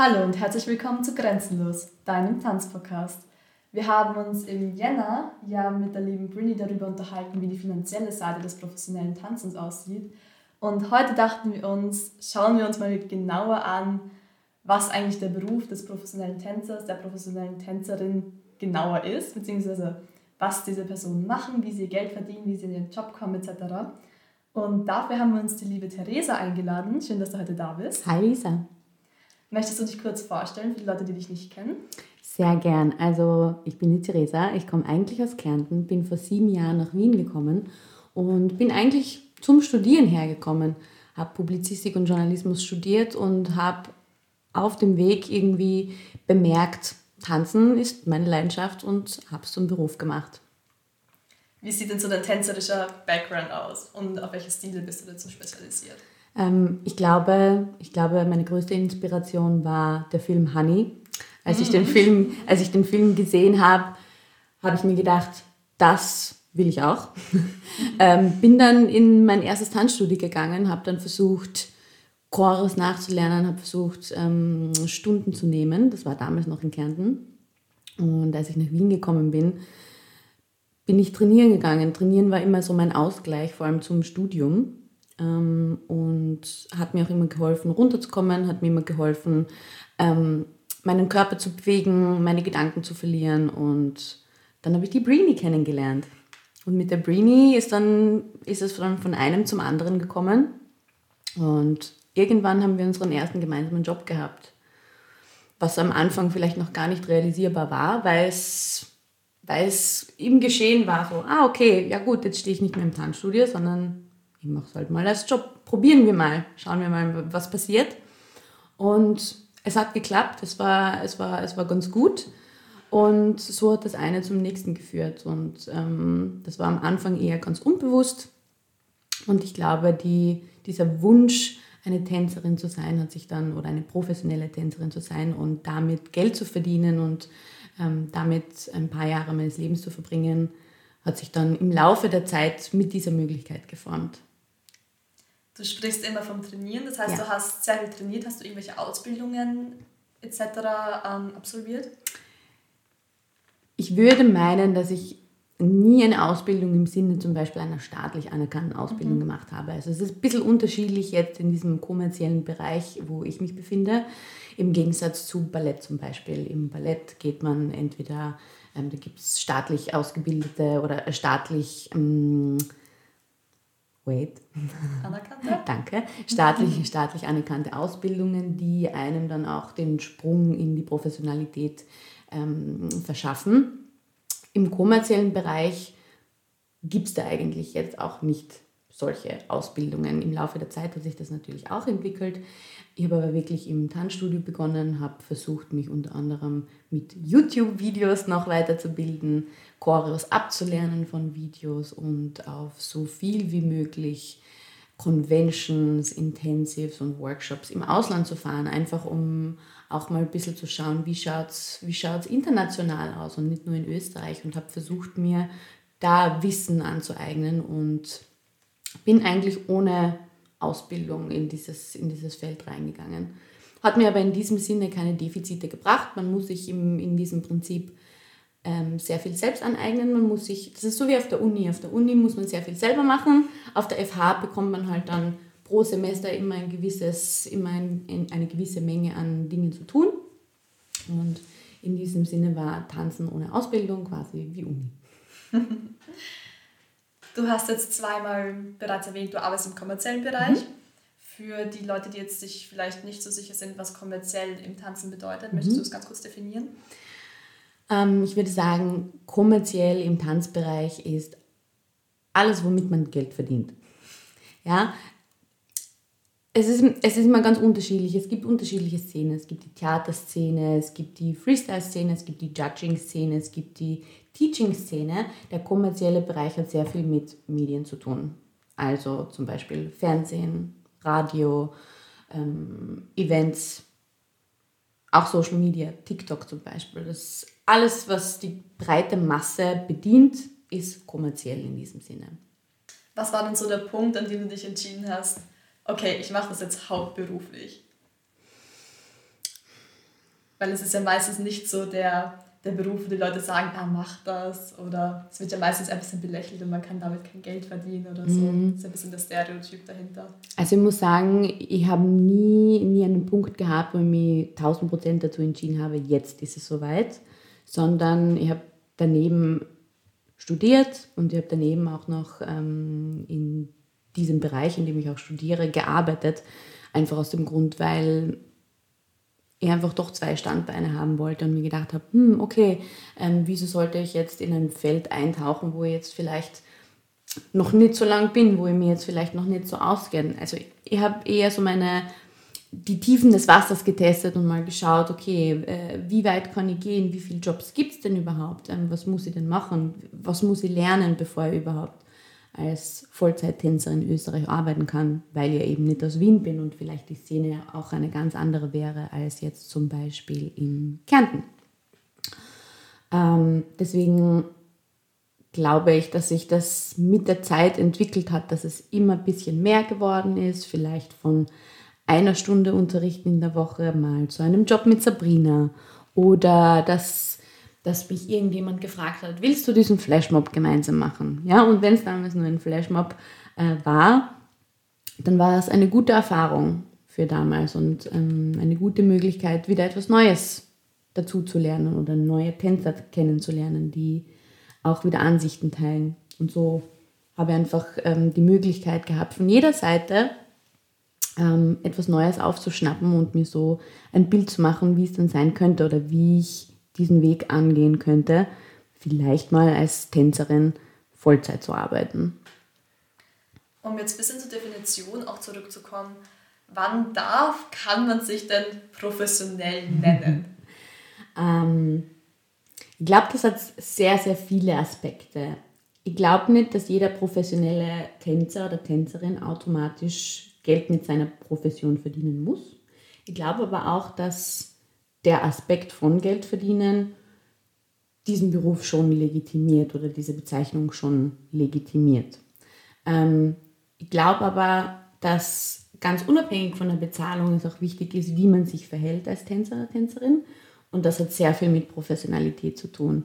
Hallo und herzlich willkommen zu Grenzenlos, deinem Tanzpodcast. Wir haben uns im Jänner ja mit der lieben Brini darüber unterhalten, wie die finanzielle Seite des professionellen Tanzens aussieht. Und heute dachten wir uns, schauen wir uns mal genauer an, was eigentlich der Beruf des professionellen Tänzers, der professionellen Tänzerin genauer ist, beziehungsweise was diese Personen machen, wie sie ihr Geld verdienen, wie sie in ihren Job kommen etc. Und dafür haben wir uns die liebe Teresa eingeladen. Schön, dass du heute da bist. Hi Lisa. Möchtest du dich kurz vorstellen für die Leute, die dich nicht kennen? Sehr gern. Also ich bin die Teresa, ich komme eigentlich aus Kärnten, bin vor 7 Jahren nach Wien gekommen und bin eigentlich zum Studieren hergekommen. Habe Publizistik und Journalismus studiert und habe auf dem Weg irgendwie bemerkt, Tanzen ist meine Leidenschaft und habe es zum Beruf gemacht. Wie sieht denn so dein tänzerischer Background aus und auf welche Stile bist du dazu spezialisiert? Ich glaube, meine größte Inspiration war der Film Honey. Als ich den Film gesehen habe, habe ich mir gedacht, das will ich auch. Bin dann in mein erstes Tanzstudio gegangen, habe dann versucht, Chores nachzulernen, habe versucht, Stunden zu nehmen. Das war damals noch in Kärnten. Und als ich nach Wien gekommen bin, bin ich trainieren gegangen. Trainieren war immer so mein Ausgleich, vor allem zum Studium. Und hat mir auch immer geholfen, runterzukommen, hat mir immer geholfen, meinen Körper zu bewegen, meine Gedanken zu verlieren. Und dann habe ich die Brini kennengelernt. Und mit der Brini ist es dann von einem zum anderen gekommen. Und irgendwann haben wir unseren ersten gemeinsamen Job gehabt, was am Anfang vielleicht noch gar nicht realisierbar war, weil es im Geschehen war so, okay, ja gut, jetzt stehe ich nicht mehr im Tanzstudio, sondern ich mache es halt mal als Job, probieren wir mal, schauen wir mal, was passiert. Und es hat geklappt, es war ganz gut und so hat das eine zum nächsten geführt und das war am Anfang eher ganz unbewusst und ich glaube, dieser Wunsch, eine Tänzerin zu sein, hat sich dann, oder eine professionelle Tänzerin zu sein und damit Geld zu verdienen und damit ein paar Jahre meines Lebens zu verbringen, hat sich dann im Laufe der Zeit mit dieser Möglichkeit geformt. Du sprichst immer vom Trainieren, das heißt, Du hast sehr viel trainiert, hast du irgendwelche Ausbildungen etc. absolviert? Ich würde meinen, dass ich nie eine Ausbildung im Sinne zum Beispiel einer staatlich anerkannten Ausbildung gemacht habe. Also es ist ein bisschen unterschiedlich jetzt in diesem kommerziellen Bereich, wo ich mich befinde, im Gegensatz zu Ballett zum Beispiel. Im Ballett geht man entweder, da gibt es staatlich ausgebildete oder staatlich anerkannte? Danke. Staatlich anerkannte Ausbildungen, die einem dann auch den Sprung in die Professionalität verschaffen. Im kommerziellen Bereich gibt es da eigentlich jetzt auch nicht solche Ausbildungen. Im Laufe der Zeit hat sich das natürlich auch entwickelt. Ich habe aber wirklich im Tanzstudio begonnen, habe versucht, mich unter anderem mit YouTube-Videos noch weiterzubilden, Choreos abzulernen von Videos und auf so viel wie möglich Conventions, Intensives und Workshops im Ausland zu fahren, einfach um auch mal ein bisschen zu schauen, wie schaut's international aus und nicht nur in Österreich, und habe versucht, mir da Wissen anzueignen und bin eigentlich ohne Ausbildung in dieses Feld reingegangen. Hat mir aber in diesem Sinne keine Defizite gebracht. Man muss sich in diesem Prinzip sehr viel selbst aneignen. Das ist so wie auf der Uni. Auf der Uni muss man sehr viel selber machen. Auf der FH bekommt man halt dann pro Semester immer eine gewisse Menge an Dingen zu tun. Und in diesem Sinne war Tanzen ohne Ausbildung quasi wie Uni. Du hast jetzt zweimal bereits erwähnt, du arbeitest im kommerziellen Bereich. Für die Leute, die jetzt sich vielleicht nicht so sicher sind, was kommerziell im Tanzen bedeutet, möchtest du es ganz kurz definieren? Ich würde sagen, kommerziell im Tanzbereich ist alles, womit man Geld verdient. Ja? Es ist immer ganz unterschiedlich. Es gibt unterschiedliche Szenen. Es gibt die Theaterszene, es gibt die Freestyle-Szene, es gibt die Judging-Szene, es gibt die Teaching-Szene. Der kommerzielle Bereich hat sehr viel mit Medien zu tun. Also zum Beispiel Fernsehen, Radio, Events, auch Social Media, TikTok zum Beispiel. Das alles, was die breite Masse bedient, ist kommerziell in diesem Sinne. Was war denn so der Punkt, an dem du dich entschieden hast, okay, ich mache das jetzt hauptberuflich? Weil es ist ja meistens nicht so der Beruf, wo die Leute sagen, mach das. Oder es wird ja meistens ein bisschen belächelt und man kann damit kein Geld verdienen oder so. Mhm. Das ist ein bisschen der Stereotyp dahinter. Also ich muss sagen, ich habe nie einen Punkt gehabt, wo ich mich 1000% dazu entschieden habe, jetzt ist es soweit. Sondern ich habe daneben studiert und ich habe daneben auch noch in diesem Bereich, in dem ich auch studiere, gearbeitet. Einfach aus dem Grund, weil ich einfach doch zwei Standbeine haben wollte und mir gedacht habe, wieso sollte ich jetzt in ein Feld eintauchen, wo ich jetzt vielleicht noch nicht so lang bin, wo ich mir jetzt vielleicht noch nicht so auskenne. Also ich habe eher so die Tiefen des Wassers getestet und mal geschaut, wie weit kann ich gehen, wie viele Jobs gibt es denn überhaupt, was muss ich denn machen, was muss ich lernen, bevor ich überhaupt als Vollzeittänzerin in Österreich arbeiten kann, weil ich eben nicht aus Wien bin und vielleicht die Szene auch eine ganz andere wäre als jetzt zum Beispiel in Kärnten. Deswegen glaube ich, dass sich das mit der Zeit entwickelt hat, dass es immer ein bisschen mehr geworden ist, vielleicht von einer Stunde Unterrichten in der Woche mal zu einem Job mit Sabrina oder dass mich irgendjemand gefragt hat, willst du diesen Flashmob gemeinsam machen? Ja, und wenn es damals nur ein Flashmob war, dann war es eine gute Erfahrung für damals und eine gute Möglichkeit, wieder etwas Neues dazu zu lernen oder neue Tänzer kennenzulernen, die auch wieder Ansichten teilen. Und so habe ich einfach die Möglichkeit gehabt, von jeder Seite etwas Neues aufzuschnappen und mir so ein Bild zu machen, wie es dann sein könnte oder wie ich diesen Weg angehen könnte, vielleicht mal als Tänzerin Vollzeit zu arbeiten. Um jetzt ein bisschen zur Definition auch zurückzukommen, wann kann man sich denn professionell nennen? Ich glaube, das hat sehr, sehr viele Aspekte. Ich glaube nicht, dass jeder professionelle Tänzer oder Tänzerin automatisch Geld mit seiner Profession verdienen muss. Ich glaube aber auch, dass der Aspekt von Geld verdienen diesen Beruf schon legitimiert oder diese Bezeichnung schon legitimiert. Ich glaube aber, dass ganz unabhängig von der Bezahlung es auch wichtig ist, wie man sich verhält als Tänzer oder Tänzerin, und das hat sehr viel mit Professionalität zu tun.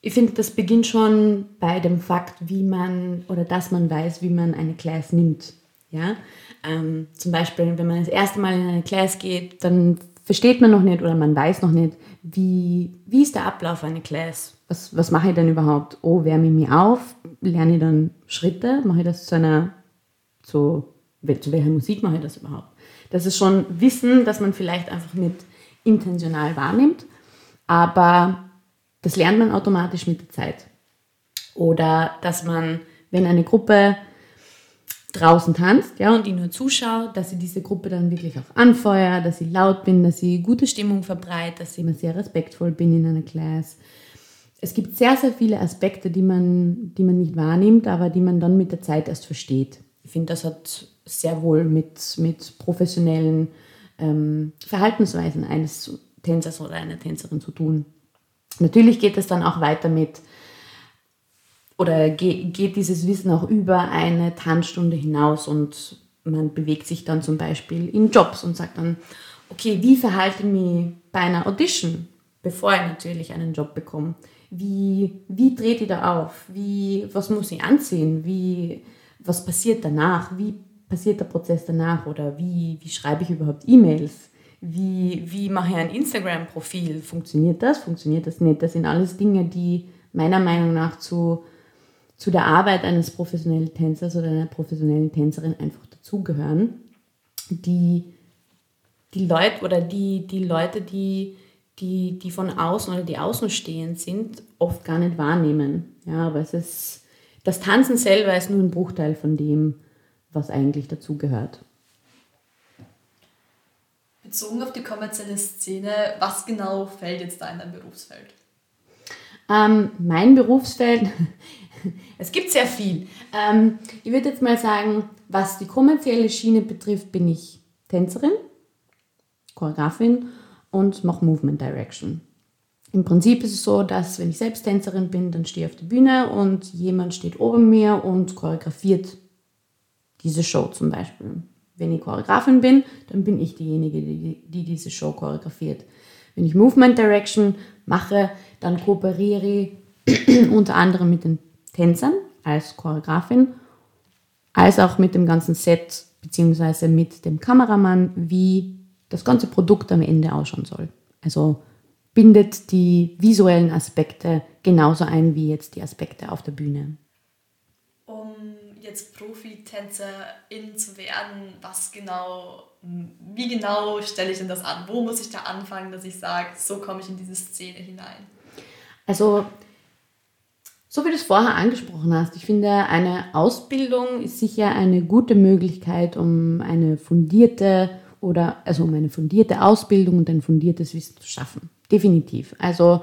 Ich finde, das beginnt schon bei dem Fakt, dass man weiß, wie man eine Class nimmt. Ja? Zum Beispiel, wenn man das erste Mal in eine Class geht, dann versteht man noch nicht oder man weiß noch nicht, wie ist der Ablauf einer Class? Was mache ich denn überhaupt? Wärme ich mich auf? Lerne ich dann Schritte? Mache ich das zu welcher Musik mache ich das überhaupt? Das ist schon Wissen, das man vielleicht einfach nicht intentional wahrnimmt, aber das lernt man automatisch mit der Zeit. Oder dass man, wenn eine Gruppe draußen tanzt, ja, und ich nur zuschaue, dass ich diese Gruppe dann wirklich auch anfeuere, dass ich laut bin, dass ich gute Stimmung verbreite, dass ich immer sehr respektvoll bin in einer Class. Es gibt sehr, sehr viele Aspekte, die man nicht wahrnimmt, aber die man dann mit der Zeit erst versteht. Ich finde, das hat sehr wohl mit professionellen Verhaltensweisen eines Tänzers oder einer Tänzerin zu tun. Natürlich geht es dann auch weiter geht dieses Wissen auch über eine Tanzstunde hinaus und man bewegt sich dann zum Beispiel in Jobs und sagt dann, okay, wie verhalte ich mich bei einer Audition, bevor ich natürlich einen Job bekomme? Wie trete ich da auf? Was muss ich anziehen? Was passiert danach? Wie passiert der Prozess danach? Oder wie schreibe ich überhaupt E-Mails? Wie mache ich ein Instagram-Profil? Funktioniert das? Funktioniert das nicht? Das sind alles Dinge, die meiner Meinung nach zu der Arbeit eines professionellen Tänzers oder einer professionellen Tänzerin einfach dazugehören, die Leute, die von außen oder die außenstehend sind, oft gar nicht wahrnehmen. Ja, aber das Tanzen selber ist nur ein Bruchteil von dem, was eigentlich dazugehört. Bezogen auf die kommerzielle Szene, was genau fällt jetzt da in dein Berufsfeld? Mein Berufsfeld, es gibt sehr viel. Ich würde jetzt mal sagen, was die kommerzielle Schiene betrifft, bin ich Tänzerin, Choreografin und mache Movement Direction. Im Prinzip ist es so, dass wenn ich selbst Tänzerin bin, dann stehe ich auf der Bühne und jemand steht oben mir und choreografiert diese Show zum Beispiel. Wenn ich Choreografin bin, dann bin ich diejenige, die diese Show choreografiert. Wenn ich Movement Direction mache, dann kooperiere ich unter anderem mit den Tänzern als Choreografin, als auch mit dem ganzen Set beziehungsweise mit dem Kameramann, wie das ganze Produkt am Ende ausschauen soll. Also bindet die visuellen Aspekte genauso ein wie jetzt die Aspekte auf der Bühne. Um jetzt Profi-Tänzerin zu werden, wie genau stelle ich denn das an? Wo muss ich da anfangen, dass ich sage, so komme ich in diese Szene hinein? Also, so wie du es vorher angesprochen hast, ich finde, eine Ausbildung ist sicher eine gute Möglichkeit, um eine fundierte Ausbildung und ein fundiertes Wissen zu schaffen. Definitiv. Also,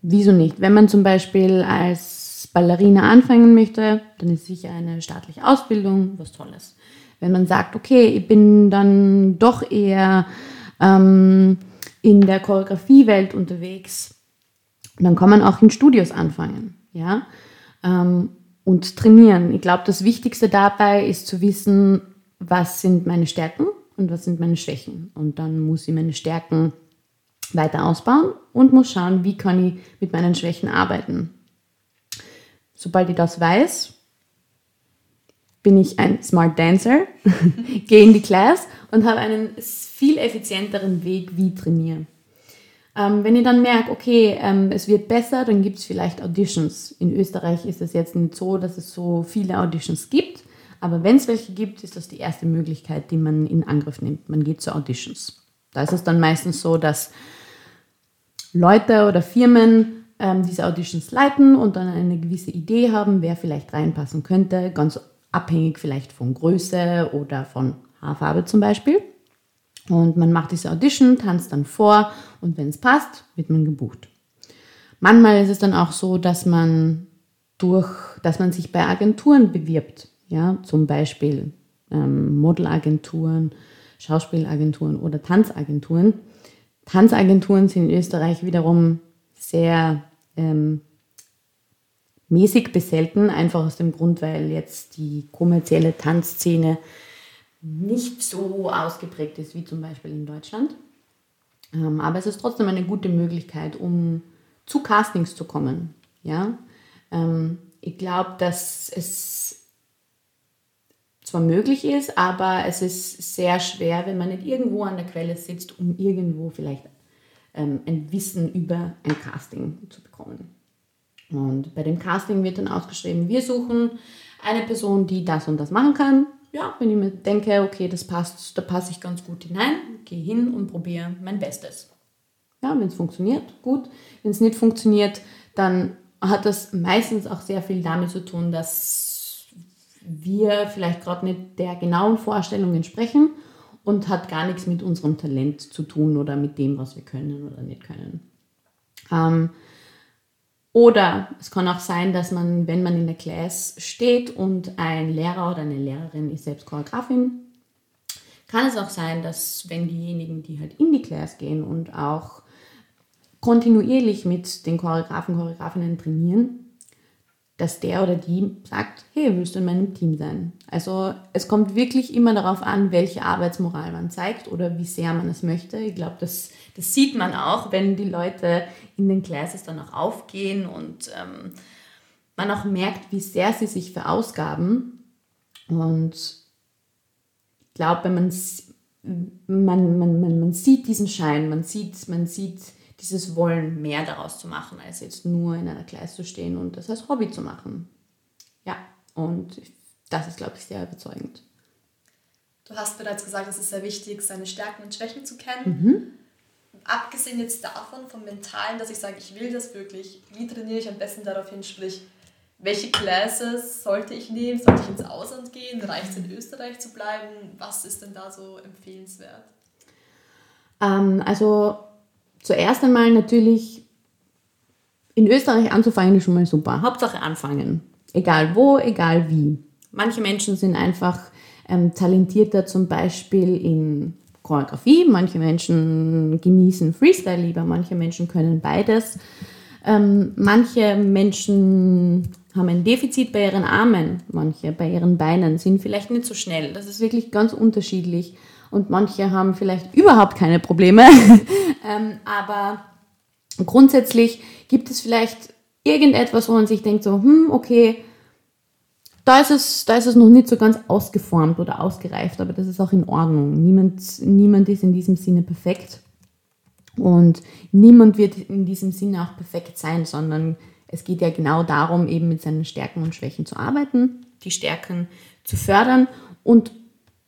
wieso nicht? Wenn man zum Beispiel als Ballerina anfangen möchte, dann ist sicher eine staatliche Ausbildung was Tolles. Wenn man sagt, okay, ich bin dann doch eher in der Choreografiewelt unterwegs, dann kann man auch in Studios anfangen, ja, und trainieren. Ich glaube, das Wichtigste dabei ist zu wissen, was sind meine Stärken und was sind meine Schwächen. Und dann muss ich meine Stärken weiter ausbauen und muss schauen, wie kann ich mit meinen Schwächen arbeiten. Sobald ich das weiß, bin ich ein Smart Dancer, gehe in die Class und habe einen viel effizienteren Weg, wie trainiere. Wenn ich dann merke, okay, es wird besser, dann gibt es vielleicht Auditions. In Österreich ist es jetzt nicht so, dass es so viele Auditions gibt, aber wenn es welche gibt, ist das die erste Möglichkeit, die man in Angriff nimmt. Man geht zu Auditions. Da ist es dann meistens so, dass Leute oder Firmen diese Auditions leiten und dann eine gewisse Idee haben, wer vielleicht reinpassen könnte, ganz abhängig vielleicht von Größe oder von Haarfarbe zum Beispiel. Und man macht diese Audition, tanzt dann vor und wenn es passt, wird man gebucht. Manchmal ist es dann auch so, dass man sich bei Agenturen bewirbt, ja, zum Beispiel Modelagenturen, Schauspielagenturen oder Tanzagenturen. Tanzagenturen sind in Österreich wiederum sehr mäßig bis selten, einfach aus dem Grund, weil jetzt die kommerzielle Tanzszene nicht so ausgeprägt ist wie zum Beispiel in Deutschland. Aber es ist trotzdem eine gute Möglichkeit, um zu Castings zu kommen. Ja? Ich glaube, dass es zwar möglich ist, aber es ist sehr schwer, wenn man nicht irgendwo an der Quelle sitzt, um irgendwo vielleicht ein Wissen über ein Casting zu bekommen. Und bei dem Casting wird dann ausgeschrieben, wir suchen eine Person, die das und das machen kann. Ja, wenn ich mir denke, okay, das passt, da passe ich ganz gut hinein, gehe hin und probiere mein Bestes. Ja, wenn es funktioniert, gut. Wenn es nicht funktioniert, dann hat das meistens auch sehr viel damit zu tun, dass wir vielleicht gerade nicht der genauen Vorstellung entsprechen und hat gar nichts mit unserem Talent zu tun oder mit dem, was wir können oder nicht können. Oder es kann auch sein, dass man, wenn man in der Class steht und ein Lehrer oder eine Lehrerin ist selbst Choreografin, kann es auch sein, dass wenn diejenigen, die halt in die Class gehen und auch kontinuierlich mit den Choreografen, Choreografinnen trainieren, dass der oder die sagt, hey, willst du in meinem Team sein? Also es kommt wirklich immer darauf an, welche Arbeitsmoral man zeigt oder wie sehr man es möchte. Ich glaube, das sieht man auch, wenn die Leute in den Classes dann auch aufgehen und man auch merkt, wie sehr sie sich verausgaben. Und ich glaube, man sieht diesen Schein, man sieht dieses Wollen, mehr daraus zu machen, als jetzt nur in einer Class zu stehen und das als Hobby zu machen. Ja, und das ist, glaube ich, sehr überzeugend. Du hast bereits gesagt, es ist sehr wichtig, seine Stärken und Schwächen zu kennen. Abgesehen jetzt davon, vom Mentalen, dass ich sage, ich will das wirklich, wie trainiere ich am besten darauf hin, sprich, welche Classes sollte ich nehmen? Sollte ich ins Ausland gehen? Reicht es, in Österreich zu bleiben? Was ist denn da so empfehlenswert? Zuerst einmal natürlich in Österreich anzufangen ist schon mal super. Hauptsache anfangen. Egal wo, egal wie. Manche Menschen sind einfach talentierter zum Beispiel in Choreografie. Manche Menschen genießen Freestyle lieber. Manche Menschen können beides. Manche Menschen haben ein Defizit bei ihren Armen, manche bei ihren Beinen, sind vielleicht nicht so schnell. Das ist wirklich ganz unterschiedlich. Und manche haben vielleicht überhaupt keine Probleme. Aber grundsätzlich gibt es vielleicht irgendetwas, wo man sich denkt so, okay, da ist es noch nicht so ganz ausgeformt oder ausgereift, aber das ist auch in Ordnung. Niemand ist in diesem Sinne perfekt. Und niemand wird in diesem Sinne auch perfekt sein, sondern es geht ja genau darum, eben mit seinen Stärken und Schwächen zu arbeiten, die Stärken zu fördern und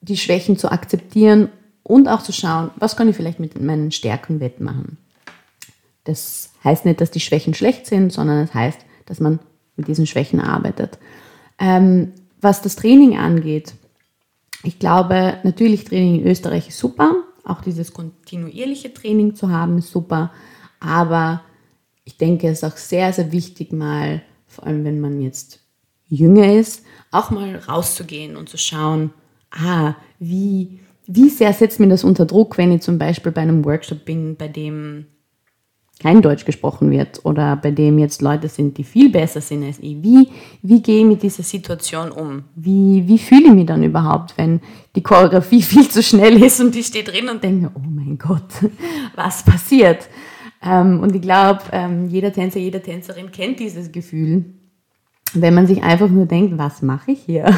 die Schwächen zu akzeptieren und auch zu schauen, was kann ich vielleicht mit meinen Stärken wettmachen. Das heißt nicht, dass die Schwächen schlecht sind, sondern es heißt, dass man mit diesen Schwächen arbeitet. Was das Training angeht, ich glaube, natürlich Training in Österreich ist super. Auch dieses kontinuierliche Training zu haben ist super, aber ich denke, es ist auch sehr, sehr wichtig mal, vor allem wenn man jetzt jünger ist, auch mal rauszugehen und zu schauen, wie sehr setzt mir das unter Druck, wenn ich zum Beispiel bei einem Workshop bin, bei dem kein Deutsch gesprochen wird oder bei dem jetzt Leute sind, die viel besser sind als ich. Wie gehe ich mit dieser Situation um? Wie fühle ich mich dann überhaupt, wenn die Choreografie viel zu schnell ist und ich stehe drin und denke, oh mein Gott, was passiert? Und ich glaube, jeder Tänzer, jede Tänzerin kennt dieses Gefühl, wenn man sich einfach nur denkt, was mache ich hier?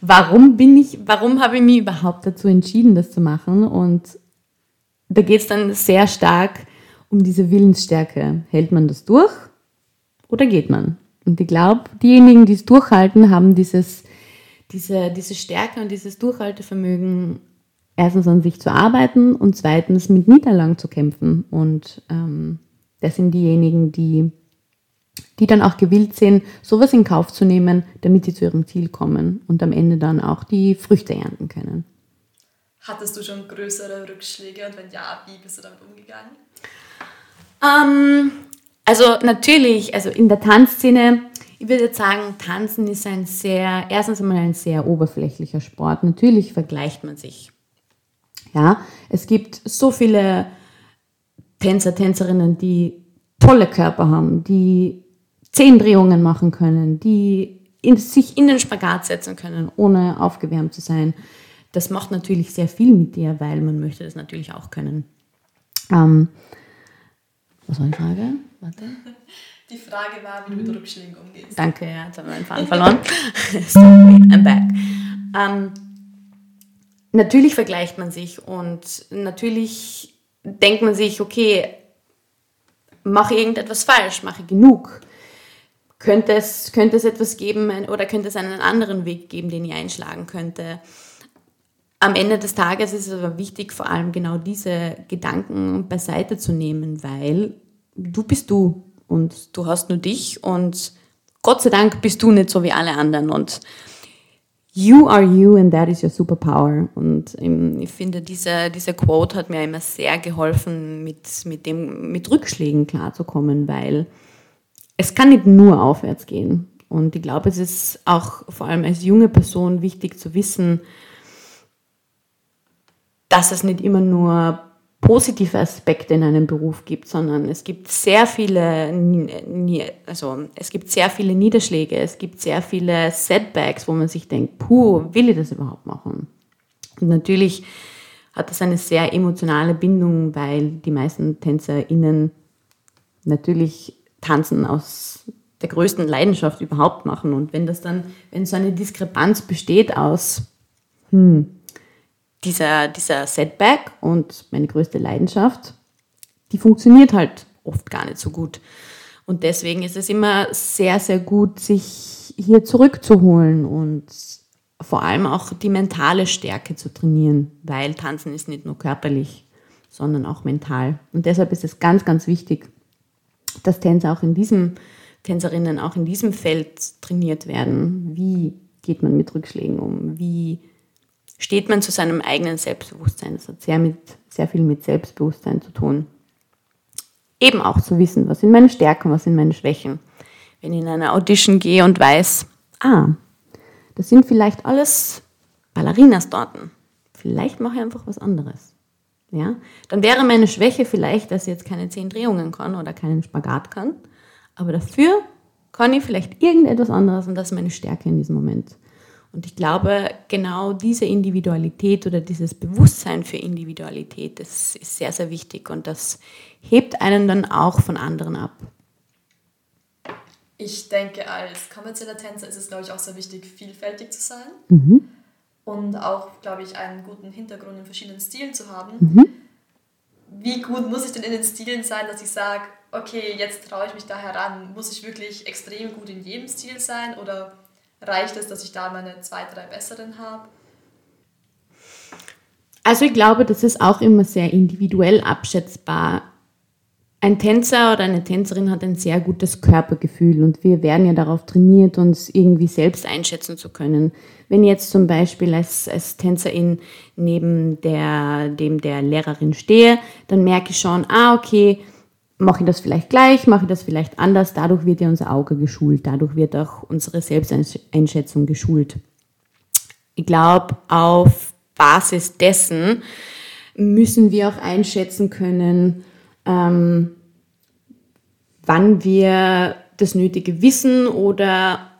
Warum habe ich mich überhaupt dazu entschieden, das zu machen? Und da geht es dann sehr stark um diese Willensstärke. Hält man das durch oder geht man? Und ich glaube, diejenigen, die es durchhalten, haben diese Stärke und dieses Durchhaltevermögen, erstens an sich zu arbeiten und zweitens mit Niederlagen zu kämpfen. Und das sind diejenigen, die dann auch gewillt sind, sowas in Kauf zu nehmen, damit sie zu ihrem Ziel kommen und am Ende dann auch die Früchte ernten können. Hattest du schon größere Rückschläge und wenn ja, wie bist du damit umgegangen? Also in der Tanzszene, ich würde jetzt sagen, Tanzen ist erstens einmal ein sehr oberflächlicher Sport. Natürlich vergleicht man sich. Ja, es gibt so viele Tänzer, Tänzerinnen, die tolle Körper haben, die 10 Drehungen machen können, die sich in den Spagat setzen können, ohne aufgewärmt zu sein. Das macht natürlich sehr viel mit dir, weil man möchte das natürlich auch können. Was war die Frage? Warte. Die Frage war, wie du mit Rückschlägen umgehst. Danke, ja, jetzt haben wir einen Faden verloren. So, I'm back. Natürlich vergleicht man sich und natürlich denkt man sich, okay, mache ich irgendetwas falsch, mache ich genug? Könnte es etwas geben oder könnte es einen anderen Weg geben, den ich einschlagen könnte? Am Ende des Tages ist es aber wichtig, vor allem genau diese Gedanken beiseite zu nehmen, weil du bist du und du hast nur dich und Gott sei Dank bist du nicht so wie alle anderen und you are you and that is your superpower. Und ich finde, diese Quote hat mir immer sehr geholfen, mit Rückschlägen klarzukommen, weil es kann nicht nur aufwärts gehen. Und ich glaube, es ist auch vor allem als junge Person wichtig zu wissen, dass es nicht immer nur positive Aspekte in einem Beruf gibt, sondern es gibt sehr viele Niederschläge, es gibt sehr viele Setbacks, wo man sich denkt, will ich das überhaupt machen? Und natürlich hat das eine sehr emotionale Bindung, weil die meisten TänzerInnen natürlich Tanzen aus der größten Leidenschaft überhaupt machen. Und wenn so eine Diskrepanz besteht aus dieser Setback und meine größte Leidenschaft, die funktioniert halt oft gar nicht so gut. Und deswegen ist es immer sehr, sehr gut, sich hier zurückzuholen und vor allem auch die mentale Stärke zu trainieren, weil Tanzen ist nicht nur körperlich, sondern auch mental. Und deshalb ist es ganz, ganz wichtig, dass Tänzerinnen auch in diesem Feld trainiert werden. Wie geht man mit Rückschlägen um? Wie steht man zu seinem eigenen Selbstbewusstsein? Das hat sehr viel mit Selbstbewusstsein zu tun. Eben auch zu wissen, was sind meine Stärken, was sind meine Schwächen. Wenn ich in eine Audition gehe und weiß, das sind vielleicht alles Ballerinas dort. Vielleicht mache ich einfach was anderes. ja, dann wäre meine Schwäche vielleicht, dass ich jetzt keine 10 Drehungen kann oder keinen Spagat kann, aber dafür kann ich vielleicht irgendetwas anderes und das ist meine Stärke in diesem Moment. Und ich glaube, genau diese Individualität oder dieses Bewusstsein für Individualität, das ist sehr, sehr wichtig und das hebt einen dann auch von anderen ab. Ich denke, als kommerzieller Tänzer ist es, glaube ich, auch sehr wichtig, vielfältig zu sein und auch, glaube ich, einen guten Hintergrund in verschiedenen Stilen zu haben. Wie gut muss ich denn in den Stilen sein, dass ich sage, okay, jetzt traue ich mich da heran. Muss ich wirklich extrem gut in jedem Stil sein oder reicht es, dass ich da meine 2, 3 besseren habe? Also ich glaube, das ist auch immer sehr individuell abschätzbar. Ein Tänzer oder eine Tänzerin hat ein sehr gutes Körpergefühl und wir werden ja darauf trainiert, uns irgendwie selbst einschätzen zu können. Wenn ich jetzt zum Beispiel als Tänzerin neben der Lehrerin stehe, dann merke ich schon, okay, mache ich das vielleicht gleich, mache ich das vielleicht anders. Dadurch wird ja unser Auge geschult, dadurch wird auch unsere Selbsteinschätzung geschult. Ich glaube, auf Basis dessen müssen wir auch einschätzen können, wann wir das nötige Wissen oder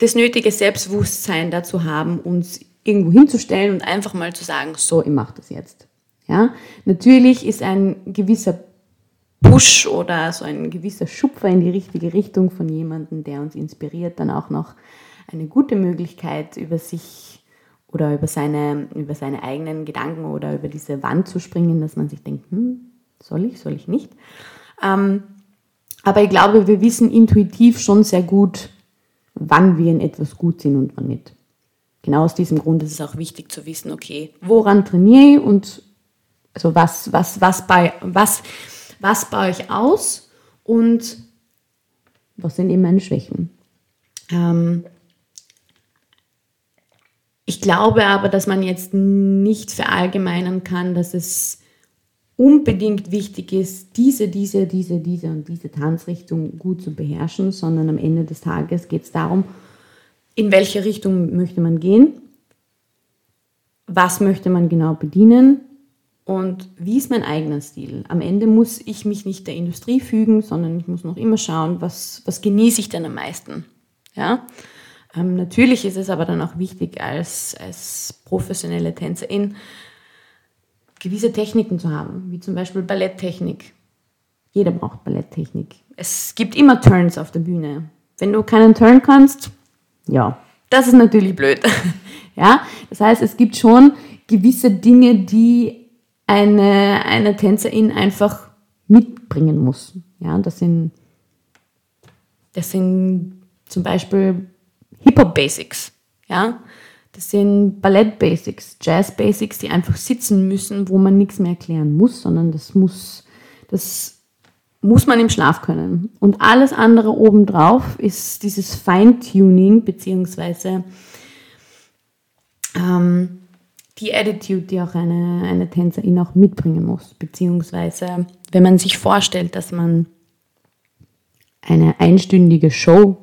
das nötige Selbstbewusstsein dazu haben, uns irgendwo hinzustellen und einfach mal zu sagen, so, ich mache das jetzt. Ja? Natürlich ist ein gewisser Push oder so ein gewisser Schubfer in die richtige Richtung von jemandem, der uns inspiriert, dann auch noch eine gute Möglichkeit, über sich oder über seine eigenen Gedanken oder über diese Wand zu springen, dass man sich denkt, soll ich nicht? Aber ich glaube, wir wissen intuitiv schon sehr gut, wann wir in etwas gut sind und wann nicht. Genau aus diesem Grund ist es auch wichtig zu wissen, okay, woran trainiere ich und also was baue ich aus und was sind eben meine Schwächen. Ich glaube aber, dass man jetzt nicht verallgemeinern kann, dass es unbedingt wichtig ist, diese und diese Tanzrichtung gut zu beherrschen, sondern am Ende des Tages geht es darum, in welche Richtung möchte man gehen, was möchte man genau bedienen und wie ist mein eigener Stil. Am Ende muss ich mich nicht der Industrie fügen, sondern ich muss noch immer schauen, was genieße ich denn am meisten. Ja? Natürlich ist es aber dann auch wichtig, als professionelle Tänzerin, gewisse Techniken zu haben, wie zum Beispiel Balletttechnik. Jeder braucht Balletttechnik. Es gibt immer Turns auf der Bühne. Wenn du keinen Turn kannst, ja, das ist natürlich blöd. Ja? Das heißt, es gibt schon gewisse Dinge, die eine Tänzerin einfach mitbringen muss. Ja? Das sind zum Beispiel Hip-Hop-Basics, ja? Das sind Ballett-Basics, Jazz-Basics, die einfach sitzen müssen, wo man nichts mehr erklären muss, sondern das muss man im Schlaf können. Und alles andere obendrauf ist dieses Feintuning beziehungsweise die Attitude, die auch eine Tänzerin auch mitbringen muss. Beziehungsweise, wenn man sich vorstellt, dass man eine einstündige Show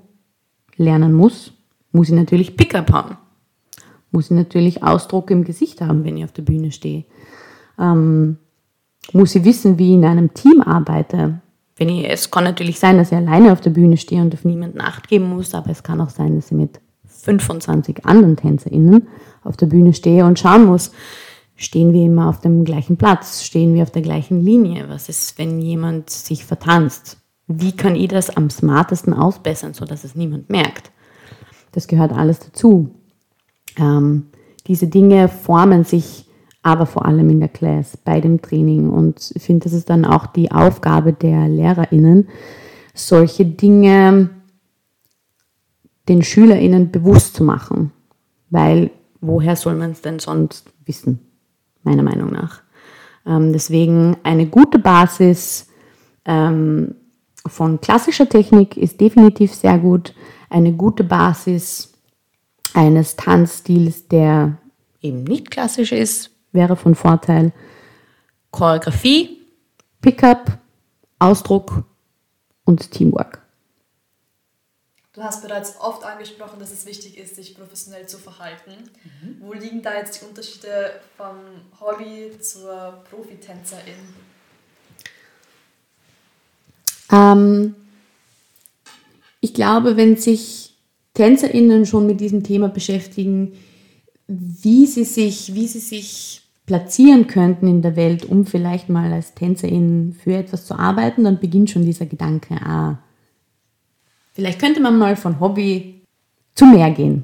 lernen muss ich natürlich Pickup haben. Muss ich natürlich Ausdruck im Gesicht haben, wenn ich auf der Bühne stehe. Muss ich wissen, wie ich in einem Team arbeite. Es kann natürlich sein, dass ich alleine auf der Bühne stehe und auf niemanden Acht geben muss, aber es kann auch sein, dass ich mit 25 anderen TänzerInnen auf der Bühne stehe und schauen muss, stehen wir immer auf dem gleichen Platz? Stehen wir auf der gleichen Linie? Was ist, wenn jemand sich vertanzt? Wie kann ich das am smartesten ausbessern, sodass es niemand merkt? Das gehört alles dazu. Diese Dinge formen sich aber vor allem in der Class, bei dem Training. Und ich finde, das ist dann auch die Aufgabe der LehrerInnen, solche Dinge den SchülerInnen bewusst zu machen. Weil woher soll man es denn sonst wissen, meiner Meinung nach. Deswegen eine gute Basis von klassischer Technik ist definitiv sehr gut. Eine gute Basis eines Tanzstils, der eben nicht klassisch ist, wäre von Vorteil. Choreografie, Pickup, Ausdruck und Teamwork. Du hast bereits oft angesprochen, dass es wichtig ist, sich professionell zu verhalten. Mhm. Wo liegen da jetzt die Unterschiede vom Hobby zur Profitänzerin? Ich glaube, wenn sich TänzerInnen schon mit diesem Thema beschäftigen, wie sie sich platzieren könnten in der Welt, um vielleicht mal als TänzerInnen für etwas zu arbeiten, dann beginnt schon dieser Gedanke, vielleicht könnte man mal von Hobby zu mehr gehen.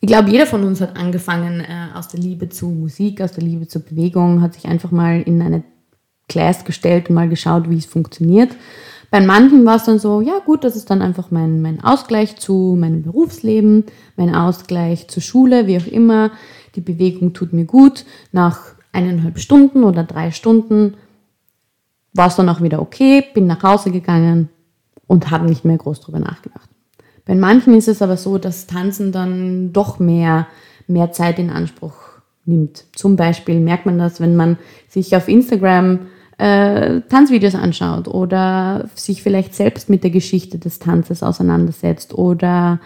Ich glaube, jeder von uns hat angefangen aus der Liebe zu Musik, aus der Liebe zur Bewegung, hat sich einfach mal in eine Class gestellt und mal geschaut, wie es funktioniert. Bei manchen war es dann so, ja gut, das ist dann einfach mein Ausgleich zu meinem Berufsleben, mein Ausgleich zur Schule, wie auch immer. Die Bewegung tut mir gut. Nach 1,5 Stunden oder 3 Stunden war es dann auch wieder okay, bin nach Hause gegangen und habe nicht mehr groß drüber nachgedacht. Bei manchen ist es aber so, dass Tanzen dann doch mehr Zeit in Anspruch nimmt. Zum Beispiel merkt man das, wenn man sich auf Instagram Tanzvideos anschaut oder sich vielleicht selbst mit der Geschichte des Tanzes auseinandersetzt oder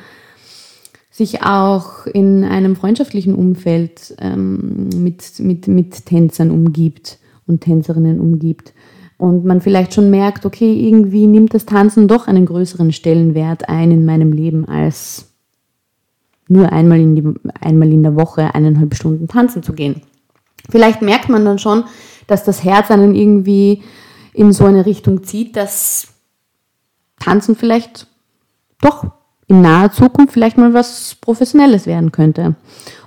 sich auch in einem freundschaftlichen Umfeld mit Tänzern umgibt und Tänzerinnen umgibt. Und man vielleicht schon merkt, okay, irgendwie nimmt das Tanzen doch einen größeren Stellenwert ein in meinem Leben, als nur einmal in der Woche 1,5 Stunden tanzen zu gehen. Vielleicht merkt man dann schon, dass das Herz einen irgendwie in so eine Richtung zieht, dass Tanzen vielleicht doch in naher Zukunft vielleicht mal was Professionelles werden könnte.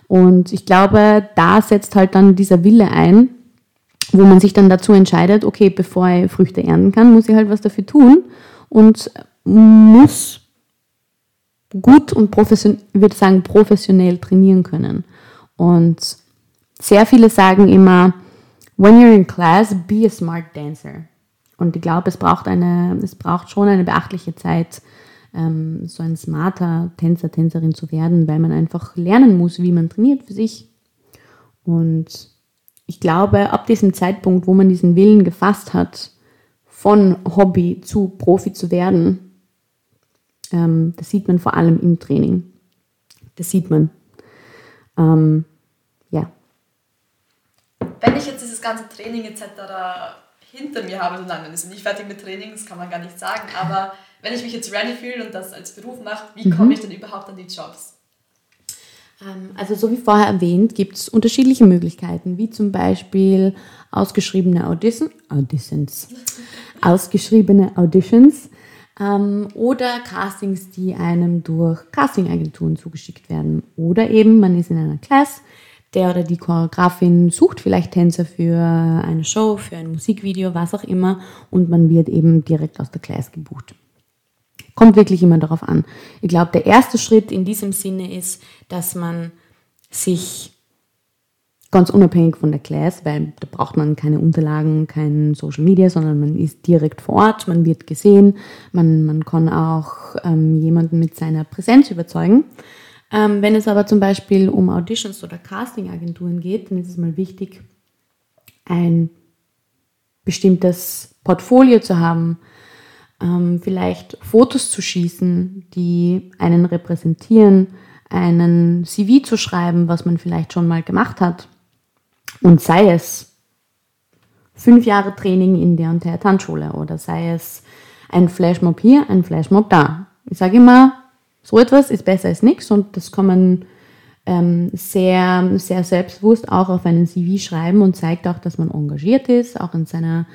Und ich glaube, da setzt halt dann dieser Wille ein, wo man sich dann dazu entscheidet, okay, bevor ich Früchte ernten kann, muss ich halt was dafür tun und muss gut und professionell trainieren können. Und sehr viele sagen immer, when you're in class, be a smart dancer. Und ich glaube, es braucht schon eine beachtliche Zeit, so ein smarter Tänzer, Tänzerin zu werden, weil man einfach lernen muss, wie man trainiert für sich. Und ich glaube, ab diesem Zeitpunkt, wo man diesen Willen gefasst hat, von Hobby zu Profi zu werden, das sieht man vor allem im Training. Das sieht man. Ja. Wenn ich jetzt dieses ganze Training etc. hinter mir habe, nein, man ist nicht fertig mit Training, das kann man gar nicht sagen, aber wenn ich mich jetzt ready fühle und das als Beruf mache, wie komme ich denn überhaupt an die Jobs? Also so wie vorher erwähnt, gibt es unterschiedliche Möglichkeiten, wie zum Beispiel ausgeschriebene Auditions oder Castings, die einem durch Castingagenturen zugeschickt werden. Oder eben, man ist in einer Class, der oder die Choreografin sucht vielleicht Tänzer für eine Show, für ein Musikvideo, was auch immer, und man wird eben direkt aus der Class gebucht. Kommt wirklich immer darauf an. Ich glaube, der erste Schritt in diesem Sinne ist, dass man sich ganz unabhängig von der Class, weil da braucht man keine Unterlagen, kein Social Media, sondern man ist direkt vor Ort, man wird gesehen, man kann auch jemanden mit seiner Präsenz überzeugen. Wenn es aber zum Beispiel um Auditions oder Castingagenturen geht, dann ist es mal wichtig, ein bestimmtes Portfolio zu haben, vielleicht Fotos zu schießen, die einen repräsentieren, einen CV zu schreiben, was man vielleicht schon mal gemacht hat. Und sei es 5 Jahre Training in der und der Tanzschule oder sei es ein Flashmob hier, ein Flashmob da. Ich sage immer, so etwas ist besser als nichts und das kann man sehr, sehr selbstbewusst auch auf einen CV schreiben und zeigt auch, dass man engagiert ist, auch in seiner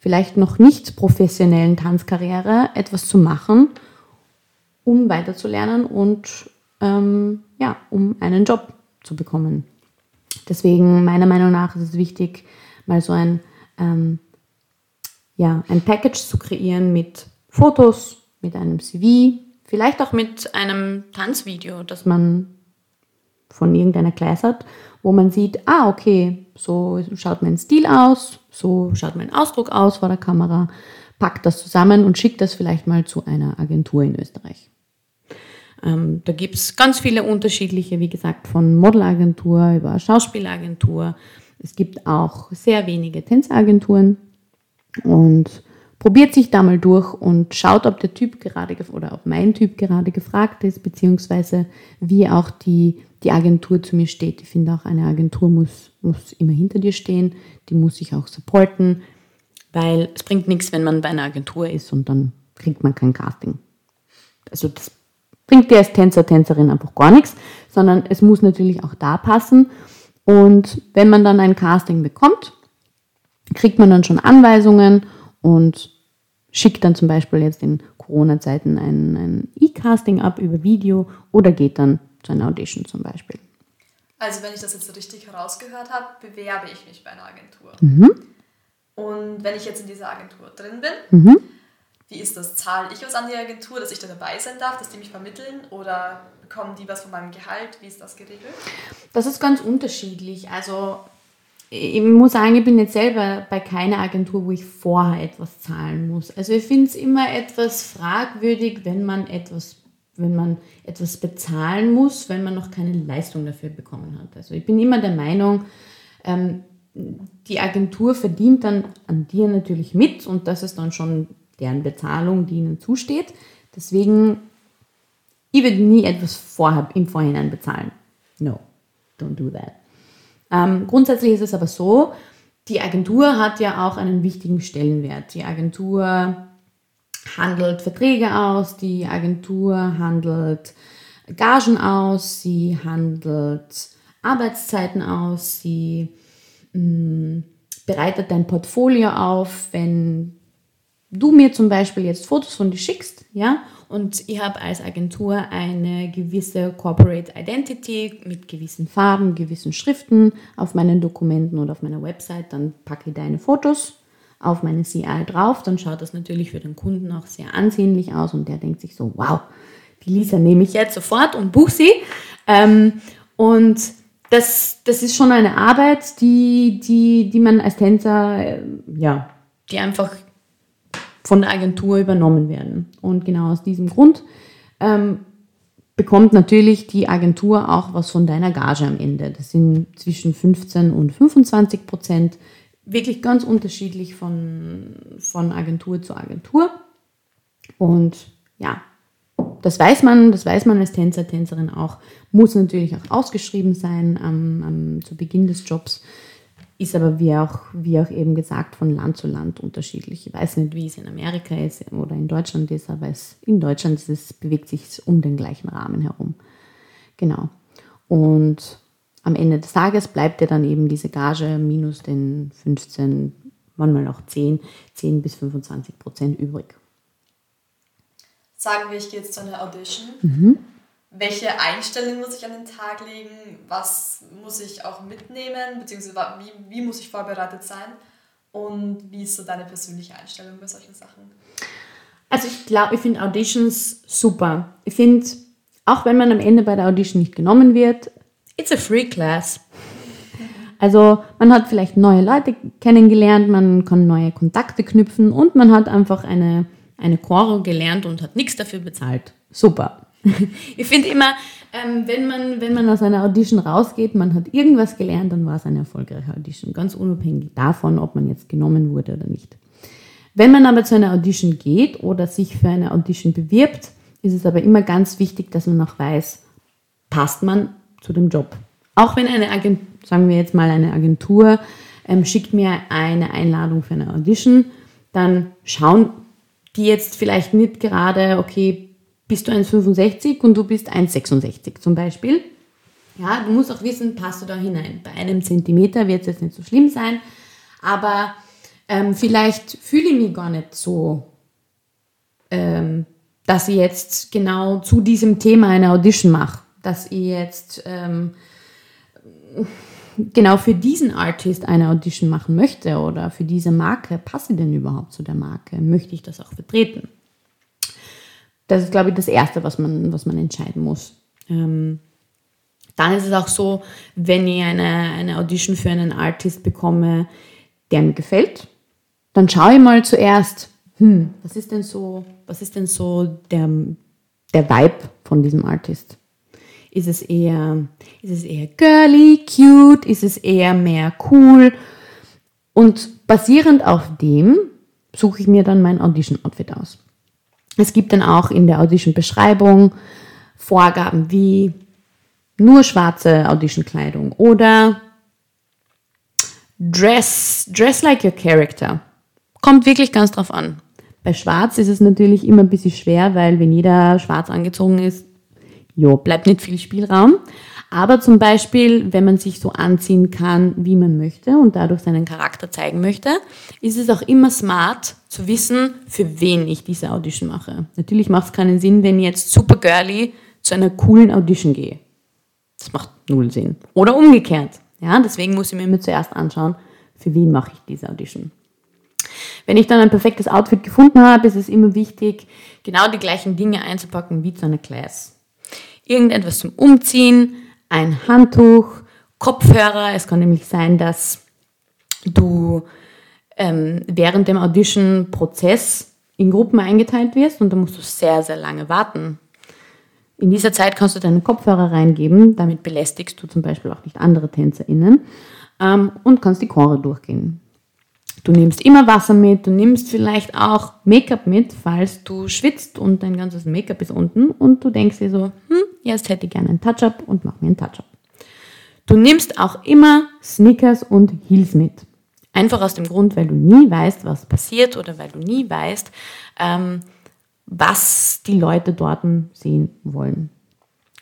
vielleicht noch nicht professionellen Tanzkarriere etwas zu machen, um weiterzulernen und um einen Job zu bekommen. Deswegen meiner Meinung nach ist es wichtig, mal so ein Package zu kreieren mit Fotos, mit einem CV, vielleicht auch mit einem Tanzvideo, das man von irgendeiner Class hat, wo man sieht, okay, so schaut mein Stil aus, so schaut mein Ausdruck aus vor der Kamera, packt das zusammen und schickt das vielleicht mal zu einer Agentur in Österreich. Da gibt es ganz viele unterschiedliche, wie gesagt, von Modelagentur über Schauspielagentur. Es gibt auch sehr wenige Tänzagenturen und Probiert sich da mal durch und schaut, ob der Typ gerade oder ob mein Typ gerade gefragt ist, beziehungsweise wie auch die Agentur zu mir steht. Ich finde auch, eine Agentur muss immer hinter dir stehen, die muss sich auch supporten, weil es bringt nichts, wenn man bei einer Agentur ist und dann kriegt man kein Casting. Also das bringt dir als Tänzer, Tänzerin einfach gar nichts, sondern es muss natürlich auch da passen. Und wenn man dann ein Casting bekommt, kriegt man dann schon Anweisungen und schickt dann zum Beispiel jetzt in Corona-Zeiten ein E-Casting ab über Video oder geht dann zu einer Audition zum Beispiel. Also wenn ich das jetzt richtig herausgehört habe, bewerbe ich mich bei einer Agentur. Mhm. Und wenn ich jetzt in dieser Agentur drin bin, mhm. Wie ist das? Zahle ich was an die Agentur, dass ich da dabei sein darf, dass die mich vermitteln oder bekommen die was von meinem Gehalt? Wie ist das geregelt? Das ist ganz unterschiedlich. Also ich muss sagen, ich bin jetzt selber bei keiner Agentur, wo ich vorher etwas zahlen muss. Also ich finde es immer etwas fragwürdig, wenn man etwas bezahlen muss, wenn man noch keine Leistung dafür bekommen hat. Also ich bin immer der Meinung, die Agentur verdient dann an dir natürlich mit und das ist dann schon deren Bezahlung, die ihnen zusteht. Deswegen, ich würde nie etwas im Vorhinein bezahlen. No, don't do that. Grundsätzlich ist es aber so, die Agentur hat ja auch einen wichtigen Stellenwert. Die Agentur handelt Verträge aus, die Agentur handelt Gagen aus, sie handelt Arbeitszeiten aus, sie bereitet dein Portfolio auf, wenn du mir zum Beispiel jetzt Fotos von dir schickst, ja, und ich habe als Agentur eine gewisse Corporate Identity mit gewissen Farben, gewissen Schriften auf meinen Dokumenten oder auf meiner Website, dann packe ich deine Fotos auf meine CI drauf, dann schaut das natürlich für den Kunden auch sehr ansehnlich aus und der denkt sich so, wow, die Lisa nehme ich jetzt sofort und buche sie. Und das ist schon eine Arbeit, die man als Tänzer, ja, die einfach von der Agentur übernommen werden. Und genau aus diesem Grund bekommt natürlich die Agentur auch was von deiner Gage am Ende. Das sind zwischen 15% und 25%, wirklich ganz unterschiedlich von Agentur zu Agentur. Und ja, das weiß man als Tänzer, Tänzerin auch, muss natürlich auch ausgeschrieben sein zu Beginn des Jobs. Ist aber, wie auch eben gesagt, von Land zu Land unterschiedlich. Ich weiß nicht, wie es in Amerika ist oder in Deutschland ist, aber in Deutschland bewegt sich um den gleichen Rahmen herum. Genau. Und am Ende des Tages bleibt dir dann eben diese Gage minus den 15, manchmal auch 10 bis 25% übrig. Sagen wir, ich gehe jetzt zu einer Audition. Mhm. Welche Einstellung muss ich an den Tag legen? Was muss ich auch mitnehmen? Beziehungsweise wie muss ich vorbereitet sein? Und wie ist so deine persönliche Einstellung bei solchen Sachen? Also ich glaube, ich finde Auditions super. Ich finde, auch wenn man am Ende bei der Audition nicht genommen wird, it's a free class. Also man hat vielleicht neue Leute kennengelernt, man kann neue Kontakte knüpfen und man hat einfach eine Choro gelernt und hat nichts dafür bezahlt. Super. Ich finde immer, wenn man aus einer Audition rausgeht, man hat irgendwas gelernt, dann war es eine erfolgreiche Audition, ganz unabhängig davon, ob man jetzt genommen wurde oder nicht. Wenn man aber zu einer Audition geht oder sich für eine Audition bewirbt, ist es aber immer ganz wichtig, dass man auch weiß, passt man zu dem Job. Auch wenn eine Agentur schickt mir eine Einladung für eine Audition, dann schauen die jetzt vielleicht nicht gerade, okay, bist du 1,65 und du bist 1,66 zum Beispiel. Ja, du musst auch wissen, passt du da hinein. Bei 1 Zentimeter wird es jetzt nicht so schlimm sein, aber vielleicht fühle ich mich gar nicht so, dass ich jetzt genau zu diesem Thema eine Audition mache, dass ich jetzt genau für diesen Artist eine Audition machen möchte oder für diese Marke. Passe ich denn überhaupt zu der Marke? Möchte ich das auch vertreten? Das ist, glaube ich, das Erste, was man entscheiden muss. Dann ist es auch so, wenn ich eine Audition für einen Artist bekomme, der mir gefällt, dann schaue ich mal zuerst, was ist denn so der Vibe von diesem Artist? Ist es eher girly, cute? Ist es eher mehr cool? Und basierend auf dem suche ich mir dann mein Audition-Outfit aus. Es gibt dann auch in der Audition-Beschreibung Vorgaben wie nur schwarze Audition-Kleidung oder dress like your character. Kommt wirklich ganz drauf an. Bei Schwarz ist es natürlich immer ein bisschen schwer, weil wenn jeder schwarz angezogen ist, bleibt nicht viel Spielraum. Aber zum Beispiel, wenn man sich so anziehen kann, wie man möchte und dadurch seinen Charakter zeigen möchte, ist es auch immer smart zu wissen, für wen ich diese Audition mache. Natürlich macht es keinen Sinn, wenn ich jetzt super girly zu einer coolen Audition gehe. Das macht null Sinn. Oder umgekehrt. Ja, deswegen muss ich mir immer zuerst anschauen, für wen mache ich diese Audition. Wenn ich dann ein perfektes Outfit gefunden habe, ist es immer wichtig, genau die gleichen Dinge einzupacken wie zu einer Class. Irgendetwas zum Umziehen, ein Handtuch, Kopfhörer. Es kann nämlich sein, dass du während dem Audition-Prozess in Gruppen eingeteilt wirst und da musst du sehr, sehr lange warten. In dieser Zeit kannst du deine Kopfhörer reingeben, damit belästigst du zum Beispiel auch nicht andere TänzerInnen und kannst die Chore durchgehen. Du nimmst immer Wasser mit, du nimmst vielleicht auch Make-up mit, falls du schwitzt und dein ganzes Make-up ist unten und du denkst dir so, jetzt hätte ich gerne einen Touch-Up und mach mir einen Touch-Up. Du nimmst auch immer Sneakers und Heels mit. Einfach aus dem Grund, weil du nie weißt, was passiert oder weil du nie weißt, was die Leute dort sehen wollen.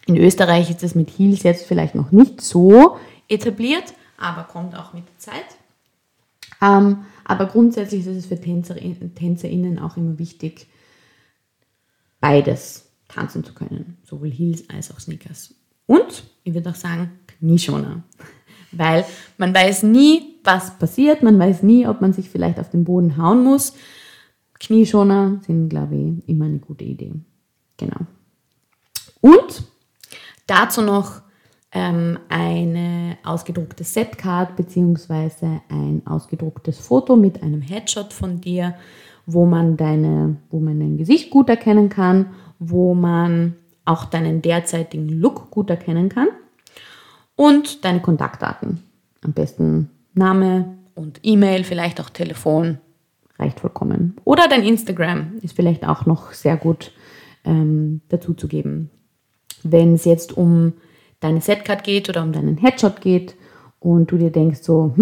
In Österreich ist es mit Heels jetzt vielleicht noch nicht so etabliert, aber kommt auch mit der Zeit. Aber grundsätzlich ist es für TänzerInnen auch immer wichtig, beides tanzen zu können. Sowohl Heels als auch Sneakers. Und, ich würde auch sagen, Knieschoner. Weil man weiß nie, was passiert. Man weiß nie, ob man sich vielleicht auf den Boden hauen muss. Knieschoner sind, glaube ich, immer eine gute Idee. Genau. Und dazu noch eine ausgedruckte Setcard bzw. ein ausgedrucktes Foto mit einem Headshot von dir, wo man dein Gesicht gut erkennen kann, wo man auch deinen derzeitigen Look gut erkennen kann und deine Kontaktdaten. Am besten Name und E-Mail, vielleicht auch Telefon, reicht vollkommen. Oder dein Instagram ist vielleicht auch noch sehr gut dazuzugeben. Wenn es jetzt um deine Setcard geht oder um deinen Headshot geht und du dir denkst so,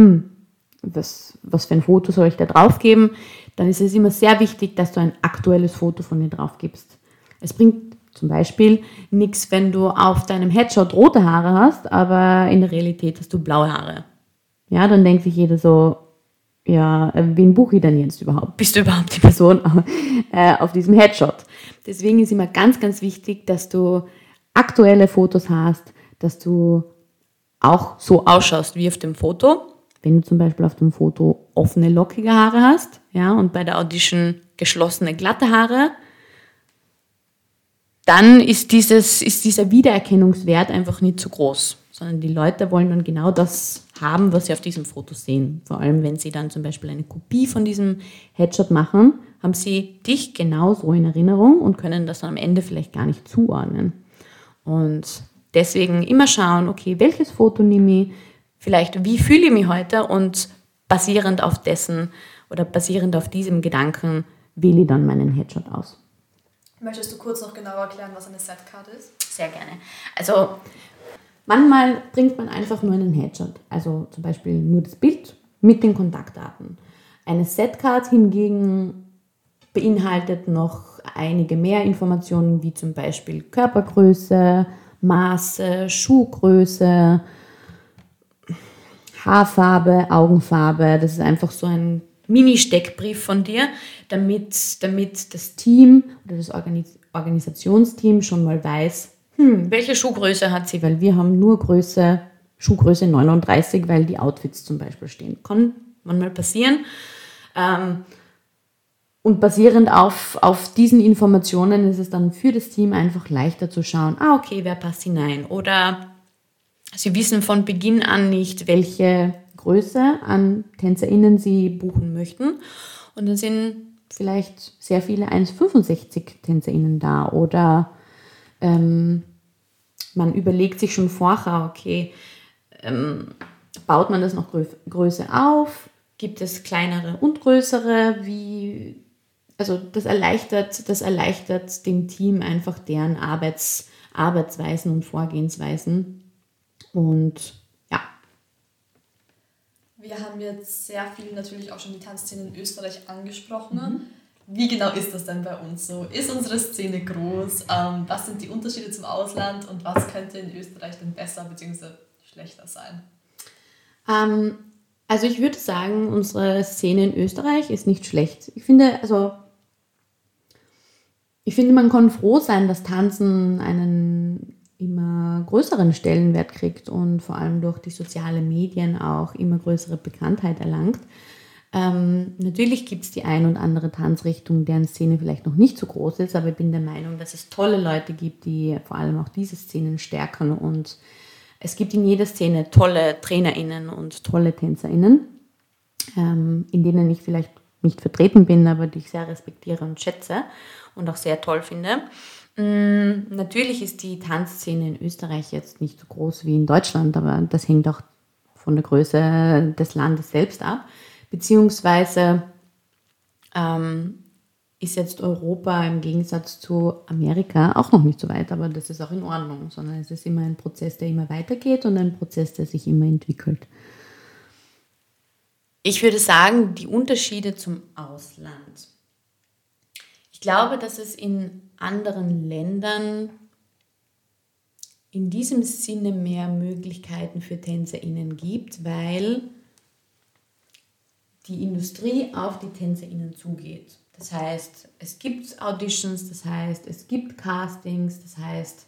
was für ein Foto soll ich da drauf geben, dann ist es immer sehr wichtig, dass du ein aktuelles Foto von dir drauf gibst. Es bringt zum Beispiel nichts, wenn du auf deinem Headshot rote Haare hast, aber in der Realität hast du blaue Haare. Ja, dann denkt sich jeder so, ja, wen buche ich denn jetzt überhaupt? Bist du überhaupt die Person auf diesem Headshot? Deswegen ist immer ganz, ganz wichtig, dass du aktuelle Fotos hast, dass du auch so ausschaust wie auf dem Foto. Wenn du zum Beispiel auf dem Foto offene, lockige Haare hast, ja, und bei der Audition geschlossene, glatte Haare, dann ist dieser Wiedererkennungswert einfach nicht so groß, sondern die Leute wollen dann genau das haben, was sie auf diesem Foto sehen. Vor allem, wenn sie dann zum Beispiel eine Kopie von diesem Headshot machen, haben sie dich genauso in Erinnerung und können das dann am Ende vielleicht gar nicht zuordnen. Und deswegen immer schauen, okay, welches Foto nehme ich, vielleicht wie fühle ich mich heute und basierend auf dessen oder basierend auf diesem Gedanken wähle ich dann meinen Headshot aus. Möchtest du kurz noch genauer erklären, was eine Setcard ist? Sehr gerne. Also manchmal bringt man einfach nur einen Headshot, also zum Beispiel nur das Bild mit den Kontaktdaten. Eine Setcard hingegen beinhaltet noch einige mehr Informationen, wie zum Beispiel Körpergröße, Maße, Schuhgröße, Haarfarbe, Augenfarbe. Das ist einfach so ein Mini-Steckbrief von dir, damit das Team oder das Organisationsteam schon mal weiß, welche Schuhgröße hat sie, weil wir haben nur Schuhgröße 39, weil die Outfits zum Beispiel stehen. Kann manchmal passieren. Und basierend auf diesen Informationen ist es dann für das Team einfach leichter zu schauen, okay, wer passt hinein? Oder sie wissen von Beginn an nicht, welche Größe an TänzerInnen sie buchen möchten. Und dann sind vielleicht sehr viele 1,65 TänzerInnen da. Oder man überlegt sich schon vorher, baut man das noch Größe auf? gibt es kleinere und größere, wie, also das erleichtert dem Team einfach deren Arbeitsweisen und Vorgehensweisen. Und ja. Wir haben jetzt sehr viel natürlich auch schon die Tanzszene in Österreich angesprochen. Mhm. Wie genau ist das denn bei uns so? Ist unsere Szene groß? Was sind die Unterschiede zum Ausland? Und was könnte in Österreich denn besser bzw. schlechter sein? Also ich würde sagen, unsere Szene in Österreich ist nicht schlecht. Ich finde, man kann froh sein, dass Tanzen einen immer größeren Stellenwert kriegt und vor allem durch die sozialen Medien auch immer größere Bekanntheit erlangt. Natürlich gibt es die ein und andere Tanzrichtung, deren Szene vielleicht noch nicht so groß ist, aber ich bin der Meinung, dass es tolle Leute gibt, die vor allem auch diese Szenen stärken, und es gibt in jeder Szene tolle TrainerInnen und tolle TänzerInnen, in denen ich vielleicht nicht vertreten bin, aber die ich sehr respektiere und schätze und auch sehr toll finde. Natürlich ist die Tanzszene in Österreich jetzt nicht so groß wie in Deutschland, aber das hängt auch von der Größe des Landes selbst ab. Beziehungsweise ist jetzt Europa im Gegensatz zu Amerika auch noch nicht so weit, aber das ist auch in Ordnung, sondern es ist immer ein Prozess, der immer weitergeht und ein Prozess, der sich immer entwickelt. Ich würde sagen, die Unterschiede zum Ausland. Ich glaube, dass es in anderen Ländern in diesem Sinne mehr Möglichkeiten für TänzerInnen gibt, weil die Industrie auf die TänzerInnen zugeht. Das heißt, es gibt Auditions, das heißt, es gibt Castings, das heißt,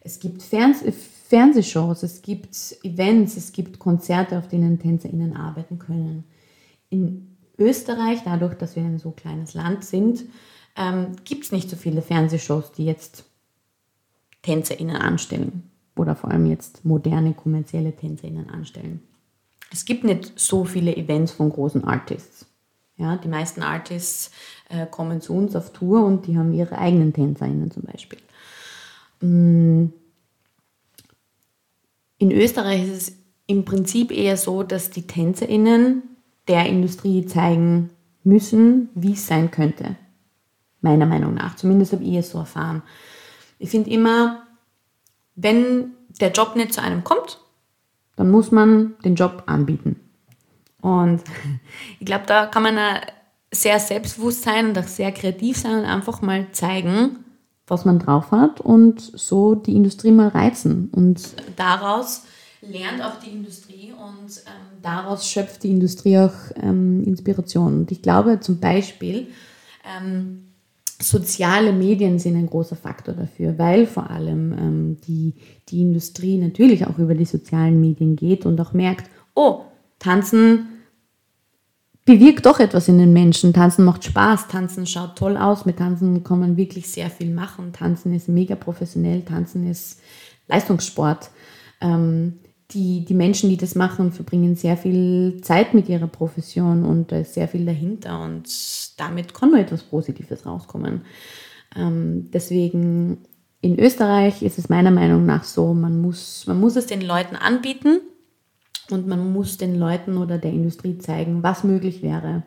es gibt Fernsehshows, es gibt Events, es gibt Konzerte, auf denen TänzerInnen arbeiten können. In Österreich, dadurch, dass wir ein so kleines Land sind, gibt es nicht so viele Fernsehshows, die jetzt TänzerInnen anstellen oder vor allem jetzt moderne, kommerzielle TänzerInnen anstellen. Es gibt nicht so viele Events von großen Artists. Ja, die meisten Artists kommen zu uns auf Tour und die haben ihre eigenen TänzerInnen zum Beispiel. In Österreich ist es im Prinzip eher so, dass die TänzerInnen der Industrie zeigen müssen, wie es sein könnte. Meiner Meinung nach. Zumindest habe ich es so erfahren. Ich finde immer, wenn der Job nicht zu einem kommt, dann muss man den Job anbieten. Und ich glaube, da kann man sehr selbstbewusst sein und auch sehr kreativ sein und einfach mal zeigen, was man drauf hat und so die Industrie mal reizen. Und daraus lernt auch die Industrie und daraus schöpft die Industrie auch Inspiration. Und ich glaube zum Beispiel, soziale Medien sind ein großer Faktor dafür, weil vor allem die Industrie natürlich auch über die sozialen Medien geht und auch merkt, oh, Tanzen bewirkt doch etwas in den Menschen, Tanzen macht Spaß, Tanzen schaut toll aus, mit Tanzen kann man wirklich sehr viel machen, Tanzen ist mega professionell, Tanzen ist Leistungssport. Die Menschen, die das machen, verbringen sehr viel Zeit mit ihrer Profession und da ist sehr viel dahinter und damit kann nur etwas Positives rauskommen. Deswegen in Österreich ist es meiner Meinung nach so, man muss es den Leuten anbieten und man muss den Leuten oder der Industrie zeigen, was möglich wäre.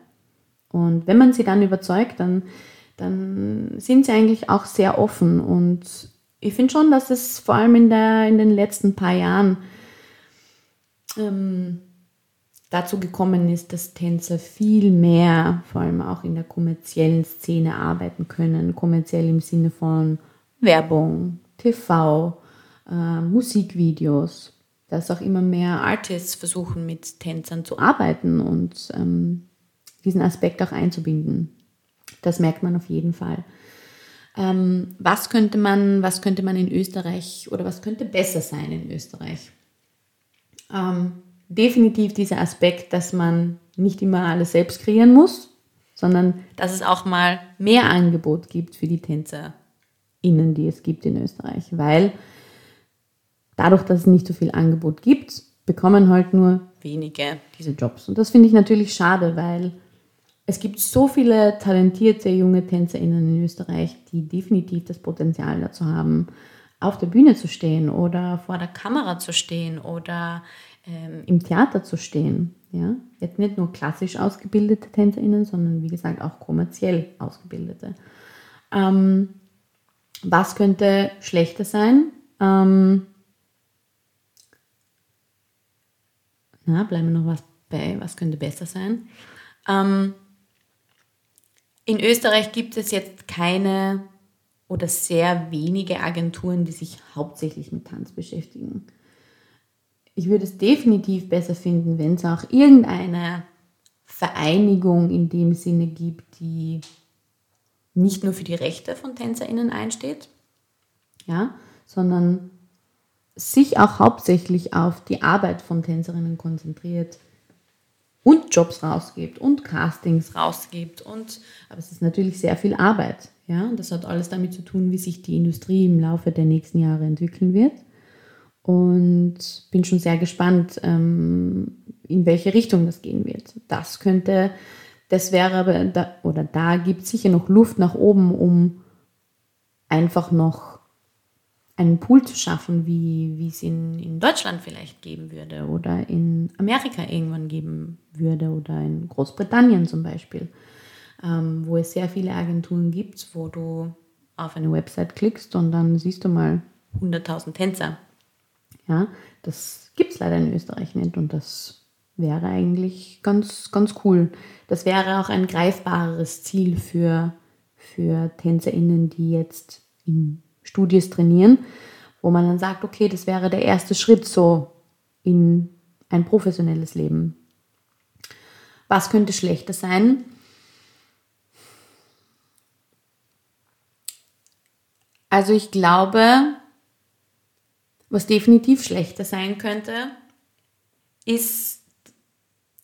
Und wenn man sie dann überzeugt, dann sind sie eigentlich auch sehr offen. Und ich finde schon, dass es vor allem in den letzten paar Jahren dazu gekommen ist, dass Tänzer viel mehr, vor allem auch in der kommerziellen Szene, arbeiten können. Kommerziell im Sinne von Werbung, TV, Musikvideos. Dass auch immer mehr Artists versuchen, mit Tänzern zu arbeiten und diesen Aspekt auch einzubinden. Das merkt man auf jeden Fall. Was könnte man in Österreich oder was könnte besser sein in Österreich? Definitiv dieser Aspekt, dass man nicht immer alles selbst kreieren muss, sondern dass es auch mal mehr Angebot gibt für die TänzerInnen, die es gibt in Österreich. Weil dadurch, dass es nicht so viel Angebot gibt, bekommen halt nur wenige diese Jobs. Und das finde ich natürlich schade, weil es gibt so viele talentierte junge TänzerInnen in Österreich, die definitiv das Potenzial dazu haben, auf der Bühne zu stehen oder vor der Kamera zu stehen oder im Theater zu stehen. Ja? Jetzt nicht nur klassisch ausgebildete TänzerInnen, sondern wie gesagt auch kommerziell ausgebildete. Was könnte schlechter sein? Bleiben wir noch was bei, was könnte besser sein? In Österreich gibt es jetzt keine oder sehr wenige Agenturen, die sich hauptsächlich mit Tanz beschäftigen. Ich würde es definitiv besser finden, wenn es auch irgendeine Vereinigung in dem Sinne gibt, die nicht nur für die Rechte von TänzerInnen einsteht, ja, sondern sich auch hauptsächlich auf die Arbeit von TänzerInnen konzentriert und Jobs rausgibt und Castings rausgibt. Aber es ist natürlich sehr viel Arbeit. Ja? Und das hat alles damit zu tun, wie sich die Industrie im Laufe der nächsten Jahre entwickeln wird. Und bin schon sehr gespannt, in welche Richtung das gehen wird. Da gibt es sicher noch Luft nach oben, um einfach noch einen Pool zu schaffen, wie es in Deutschland vielleicht geben würde oder in Amerika irgendwann geben würde oder in Großbritannien zum Beispiel, wo es sehr viele Agenturen gibt, wo du auf eine Website klickst und dann siehst du mal 100.000 Tänzer. Ja, das gibt es leider in Österreich nicht und das wäre eigentlich ganz, ganz cool. Das wäre auch ein greifbareres Ziel für TänzerInnen, die jetzt in Studios trainieren, wo man dann sagt, okay, das wäre der erste Schritt so in ein professionelles Leben. Was könnte schlechter sein? Also ich glaube, was definitiv schlechter sein könnte, ist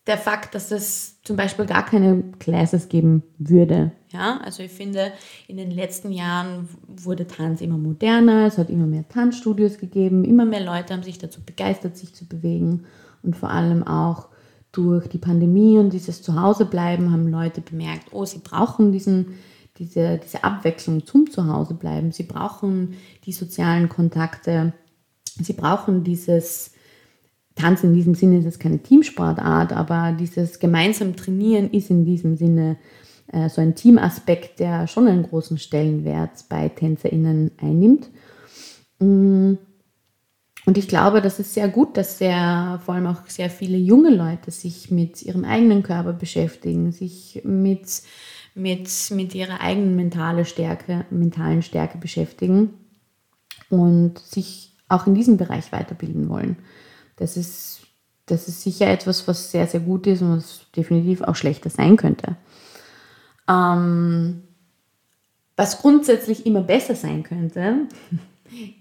der Fakt, dass es zum Beispiel gar keine Classes geben würde. Ja, also ich finde, in den letzten Jahren wurde Tanz immer moderner, es hat immer mehr Tanzstudios gegeben, immer mehr Leute haben sich dazu begeistert, sich zu bewegen. Und vor allem auch durch die Pandemie und dieses Zuhausebleiben haben Leute bemerkt, sie brauchen diese Abwechslung zum Zuhausebleiben, sie brauchen die sozialen Kontakte, sie brauchen dieses Tanz in diesem Sinne ist jetzt keine Teamsportart, aber dieses gemeinsam Trainieren ist in diesem Sinne so ein Teamaspekt, der schon einen großen Stellenwert bei TänzerInnen einnimmt. Und ich glaube, das ist sehr gut, dass vor allem auch sehr viele junge Leute sich mit ihrem eigenen Körper beschäftigen, sich mit ihrer eigenen mentalen Stärke beschäftigen und sich auch in diesem Bereich weiterbilden wollen. Das ist sicher etwas, was sehr, sehr gut ist und was definitiv auch schlechter sein könnte. Was grundsätzlich immer besser sein könnte,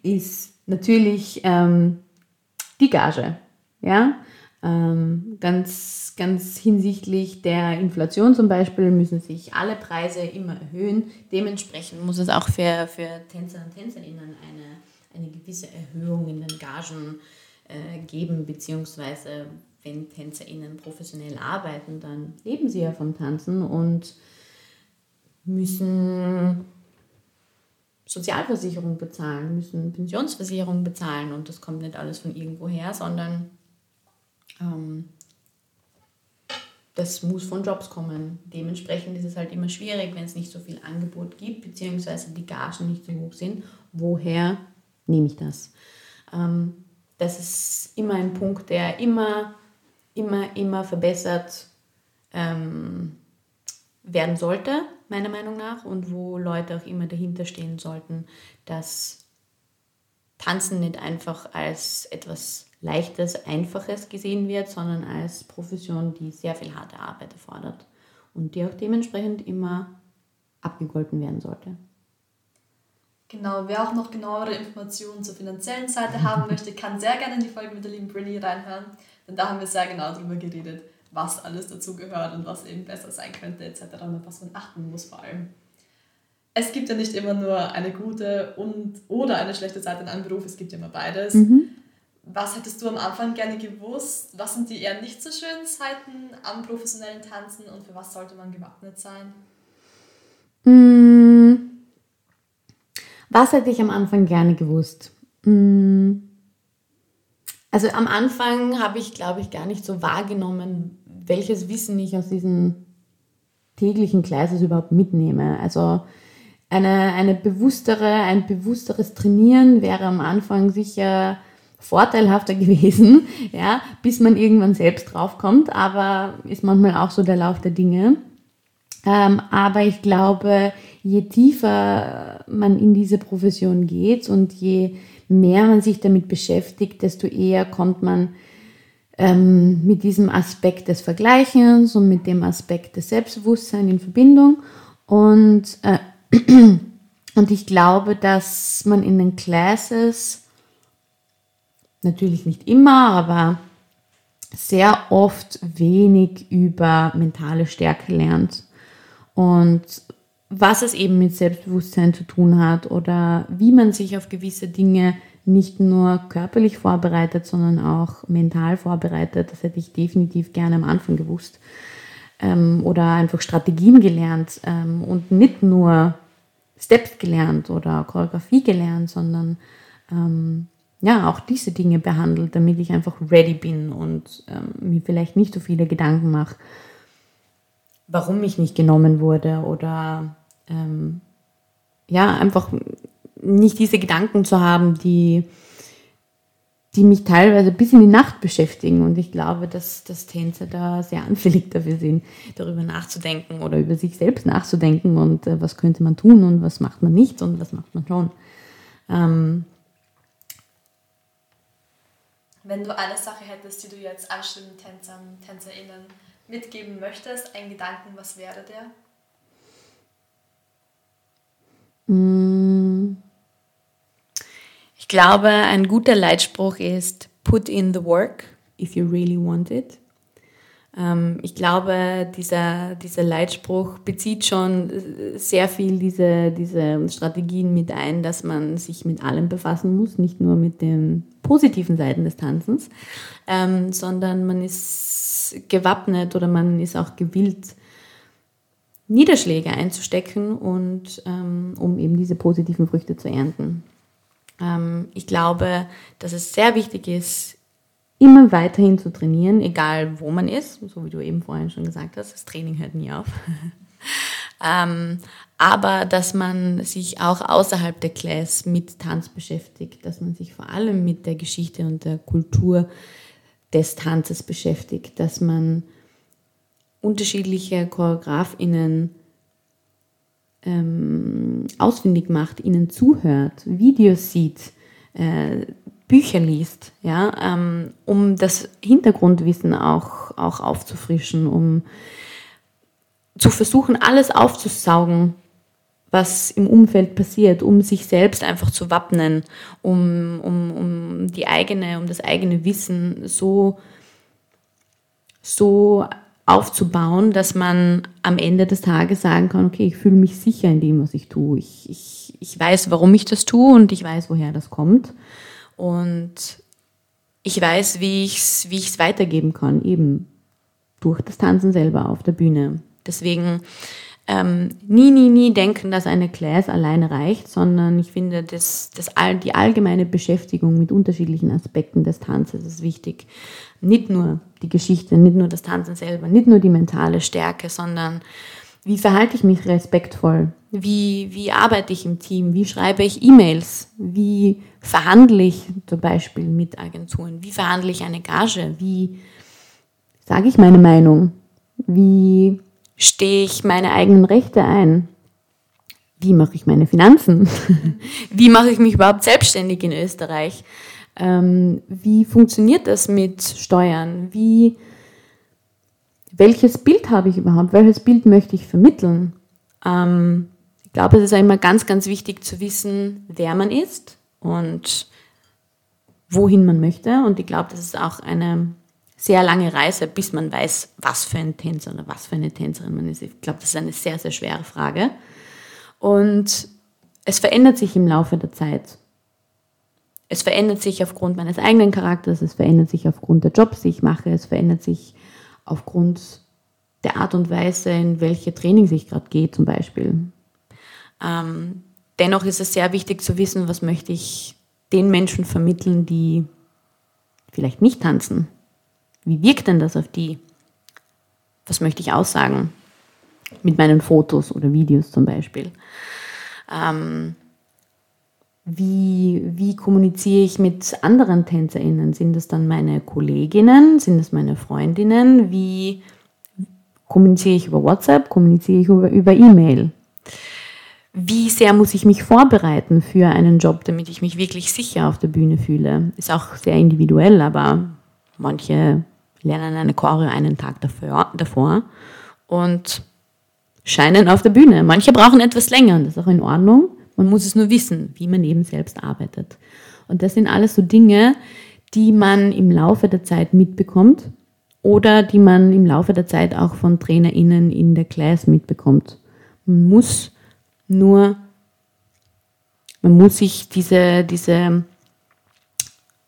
ist natürlich die Gage. Ja? Ganz, ganz hinsichtlich der Inflation zum Beispiel müssen sich alle Preise immer erhöhen. Dementsprechend muss es auch für Tänzer und TänzerInnen eine gewisse Erhöhung in den Gagen geben, beziehungsweise wenn TänzerInnen professionell arbeiten, dann leben sie ja vom Tanzen und müssen Sozialversicherung bezahlen, müssen Pensionsversicherung bezahlen und das kommt nicht alles von irgendwoher, sondern das muss von Jobs kommen. Dementsprechend ist es halt immer schwierig, wenn es nicht so viel Angebot gibt, beziehungsweise die Gagen nicht so hoch sind. Woher nehme ich das? Das ist immer ein Punkt, der immer verbessert werden sollte, meiner Meinung nach, und wo Leute auch immer dahinter stehen sollten, dass Tanzen nicht einfach als etwas Leichtes, Einfaches gesehen wird, sondern als Profession, die sehr viel harte Arbeit erfordert und die auch dementsprechend immer abgegolten werden sollte. Genau, wer auch noch genauere Informationen zur finanziellen Seite haben möchte, kann sehr gerne in die Folge mit der lieben Brini reinhören, denn da haben wir sehr genau darüber geredet, was alles dazu gehört und was eben besser sein könnte etc. und was man achten muss vor allem. Es gibt ja nicht immer nur eine gute oder eine schlechte Seite in einem Beruf, es gibt ja immer beides. Mhm. Was hättest du am Anfang gerne gewusst? Was sind die eher nicht so schönen Seiten am professionellen Tanzen und für was sollte man gewappnet sein? Was hätte ich am Anfang gerne gewusst? Also am Anfang habe ich, glaube ich, gar nicht so wahrgenommen, welches Wissen ich aus diesen täglichen Classes überhaupt mitnehme. Also ein bewussteres Trainieren wäre am Anfang sicher vorteilhafter gewesen, ja, bis man irgendwann selbst draufkommt, aber ist manchmal auch so der Lauf der Dinge. Aber ich glaube, je tiefer man in diese Profession geht und je mehr man sich damit beschäftigt, desto eher kommt man mit diesem Aspekt des Vergleichens und mit dem Aspekt des Selbstbewusstseins in Verbindung. Und ich glaube, dass man in den Classes, natürlich nicht immer, aber sehr oft wenig über mentale Stärke lernt und was es eben mit Selbstbewusstsein zu tun hat oder wie man sich auf gewisse Dinge nicht nur körperlich vorbereitet, sondern auch mental vorbereitet. Das hätte ich definitiv gerne am Anfang gewusst. Oder einfach Strategien gelernt und nicht nur Steps gelernt oder Choreografie gelernt, sondern auch diese Dinge behandelt, damit ich einfach ready bin und mir vielleicht nicht so viele Gedanken mache, warum ich nicht genommen wurde oder einfach nicht diese Gedanken zu haben, die mich teilweise bis in die Nacht beschäftigen. Und ich glaube, dass Tänzer da sehr anfällig dafür sind, darüber nachzudenken oder über sich selbst nachzudenken und was könnte man tun und was macht man nicht und was macht man schon. Wenn du eine Sache hättest, die du jetzt anstehenden Tänzern, TänzerInnen mitgeben möchtest, einen Gedanken, was wäre der? Ich glaube, ein guter Leitspruch ist, put in the work, if you really want it. Ich glaube, dieser Leitspruch bezieht schon sehr viel diese Strategien mit ein, dass man sich mit allem befassen muss, nicht nur mit den positiven Seiten des Tanzens, sondern man ist gewappnet oder man ist auch gewillt, Niederschläge einzustecken und um eben diese positiven Früchte zu ernten. Ich glaube, dass es sehr wichtig ist, immer weiterhin zu trainieren, egal wo man ist, so wie du eben vorhin schon gesagt hast, das Training hört nie auf. Aber dass man sich auch außerhalb der Class mit Tanz beschäftigt, dass man sich vor allem mit der Geschichte und der Kultur des Tanzes beschäftigt, dass man unterschiedliche ChoreografInnen ausfindig macht, ihnen zuhört, Videos sieht, Bücher liest, ja, um das Hintergrundwissen auch aufzufrischen, um zu versuchen, alles aufzusaugen, was im Umfeld passiert, um sich selbst einfach zu wappnen, um das eigene Wissen so aufzubauen, dass man am Ende des Tages sagen kann, okay, ich fühle mich sicher in dem, was ich tue. Ich weiß, warum ich das tue und ich weiß, woher das kommt. Und ich weiß, wie ich's weitergeben kann, eben durch das Tanzen selber auf der Bühne. Deswegen nie denken, dass eine Class alleine reicht, sondern ich finde, die allgemeine Beschäftigung mit unterschiedlichen Aspekten des Tanzes ist wichtig. Nicht nur die Geschichte, nicht nur das Tanzen selber, nicht nur die mentale Stärke, sondern wie verhalte ich mich respektvoll? Wie arbeite ich im Team? Wie schreibe ich E-Mails? Wie verhandle ich zum Beispiel mit Agenturen? Wie verhandle ich eine Gage? Wie sage ich meine Meinung? Wie stehe ich meine eigenen Rechte ein? Wie mache ich meine Finanzen? Wie mache ich mich überhaupt selbstständig in Österreich? Wie funktioniert das mit Steuern? Welches Bild habe ich überhaupt? Welches Bild möchte ich vermitteln? Ich glaube, es ist auch immer ganz, ganz wichtig zu wissen, wer man ist und wohin man möchte. Und ich glaube, das ist auch eine sehr lange Reise, bis man weiß, was für ein Tänzer oder was für eine Tänzerin man ist. Ich glaube, das ist eine sehr, sehr schwere Frage. Und es verändert sich im Laufe der Zeit. Es verändert sich aufgrund meines eigenen Charakters, es verändert sich aufgrund der Jobs, die ich mache, es verändert sich aufgrund der Art und Weise, in welche Trainings ich gerade gehe zum Beispiel. Dennoch ist es sehr wichtig zu wissen, was möchte ich den Menschen vermitteln, die vielleicht nicht tanzen. Wie wirkt denn das auf die? was möchte ich aussagen? Mit meinen Fotos oder Videos zum Beispiel. Wie kommuniziere ich mit anderen TänzerInnen? Sind das dann meine Kolleginnen? Sind das meine Freundinnen? Wie kommuniziere ich über WhatsApp? Kommuniziere ich über E-Mail? Wie sehr muss ich mich vorbereiten für einen Job, damit ich mich wirklich sicher auf der Bühne fühle? Ist auch sehr individuell, aber manche lernen eine Choreo einen Tag davor und scheinen auf der Bühne. Manche brauchen etwas länger und das ist auch in Ordnung. Man muss es nur wissen, wie man eben selbst arbeitet. Und das sind alles so Dinge, die man im Laufe der Zeit mitbekommt oder die man im Laufe der Zeit auch von TrainerInnen in der Class mitbekommt. Man muss sich diese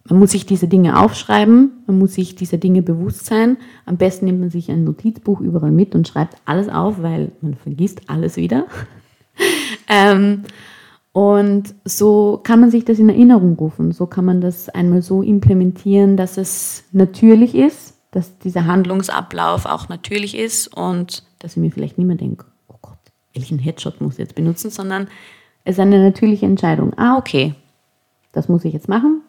Dinge aufschreiben, man muss sich dieser Dinge bewusst sein. Am besten nimmt man sich ein Notizbuch überall mit und schreibt alles auf, weil man vergisst alles wieder. Und so kann man sich das in Erinnerung rufen. So kann man das einmal so implementieren, dass es natürlich ist, dass dieser Handlungsablauf auch natürlich ist und dass ich mir vielleicht nicht mehr denke, oh Gott, welchen Headshot muss ich jetzt benutzen, sondern es ist eine natürliche Entscheidung. Ah, okay, das muss ich jetzt machen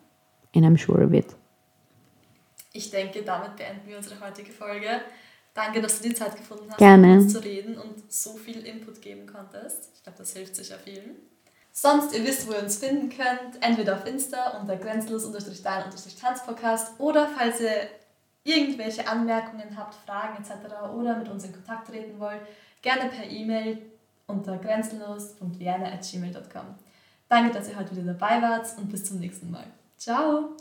and I'm sure of it. Ich denke, damit beenden wir unsere heutige Folge. Danke, dass du die Zeit gefunden hast, mit uns zu reden und so viel Input geben konntest. Ich glaube, das hilft sicher vielen. Sonst, ihr wisst, wo ihr uns finden könnt. Entweder auf Insta unter grenzenlos_dein_tanzpodcast oder falls ihr irgendwelche Anmerkungen habt, Fragen etc. oder mit uns in Kontakt treten wollt, gerne per E-Mail unter grenzenlos.vienna@gmail.com. Danke, dass ihr heute wieder dabei wart und bis zum nächsten Mal. Ciao!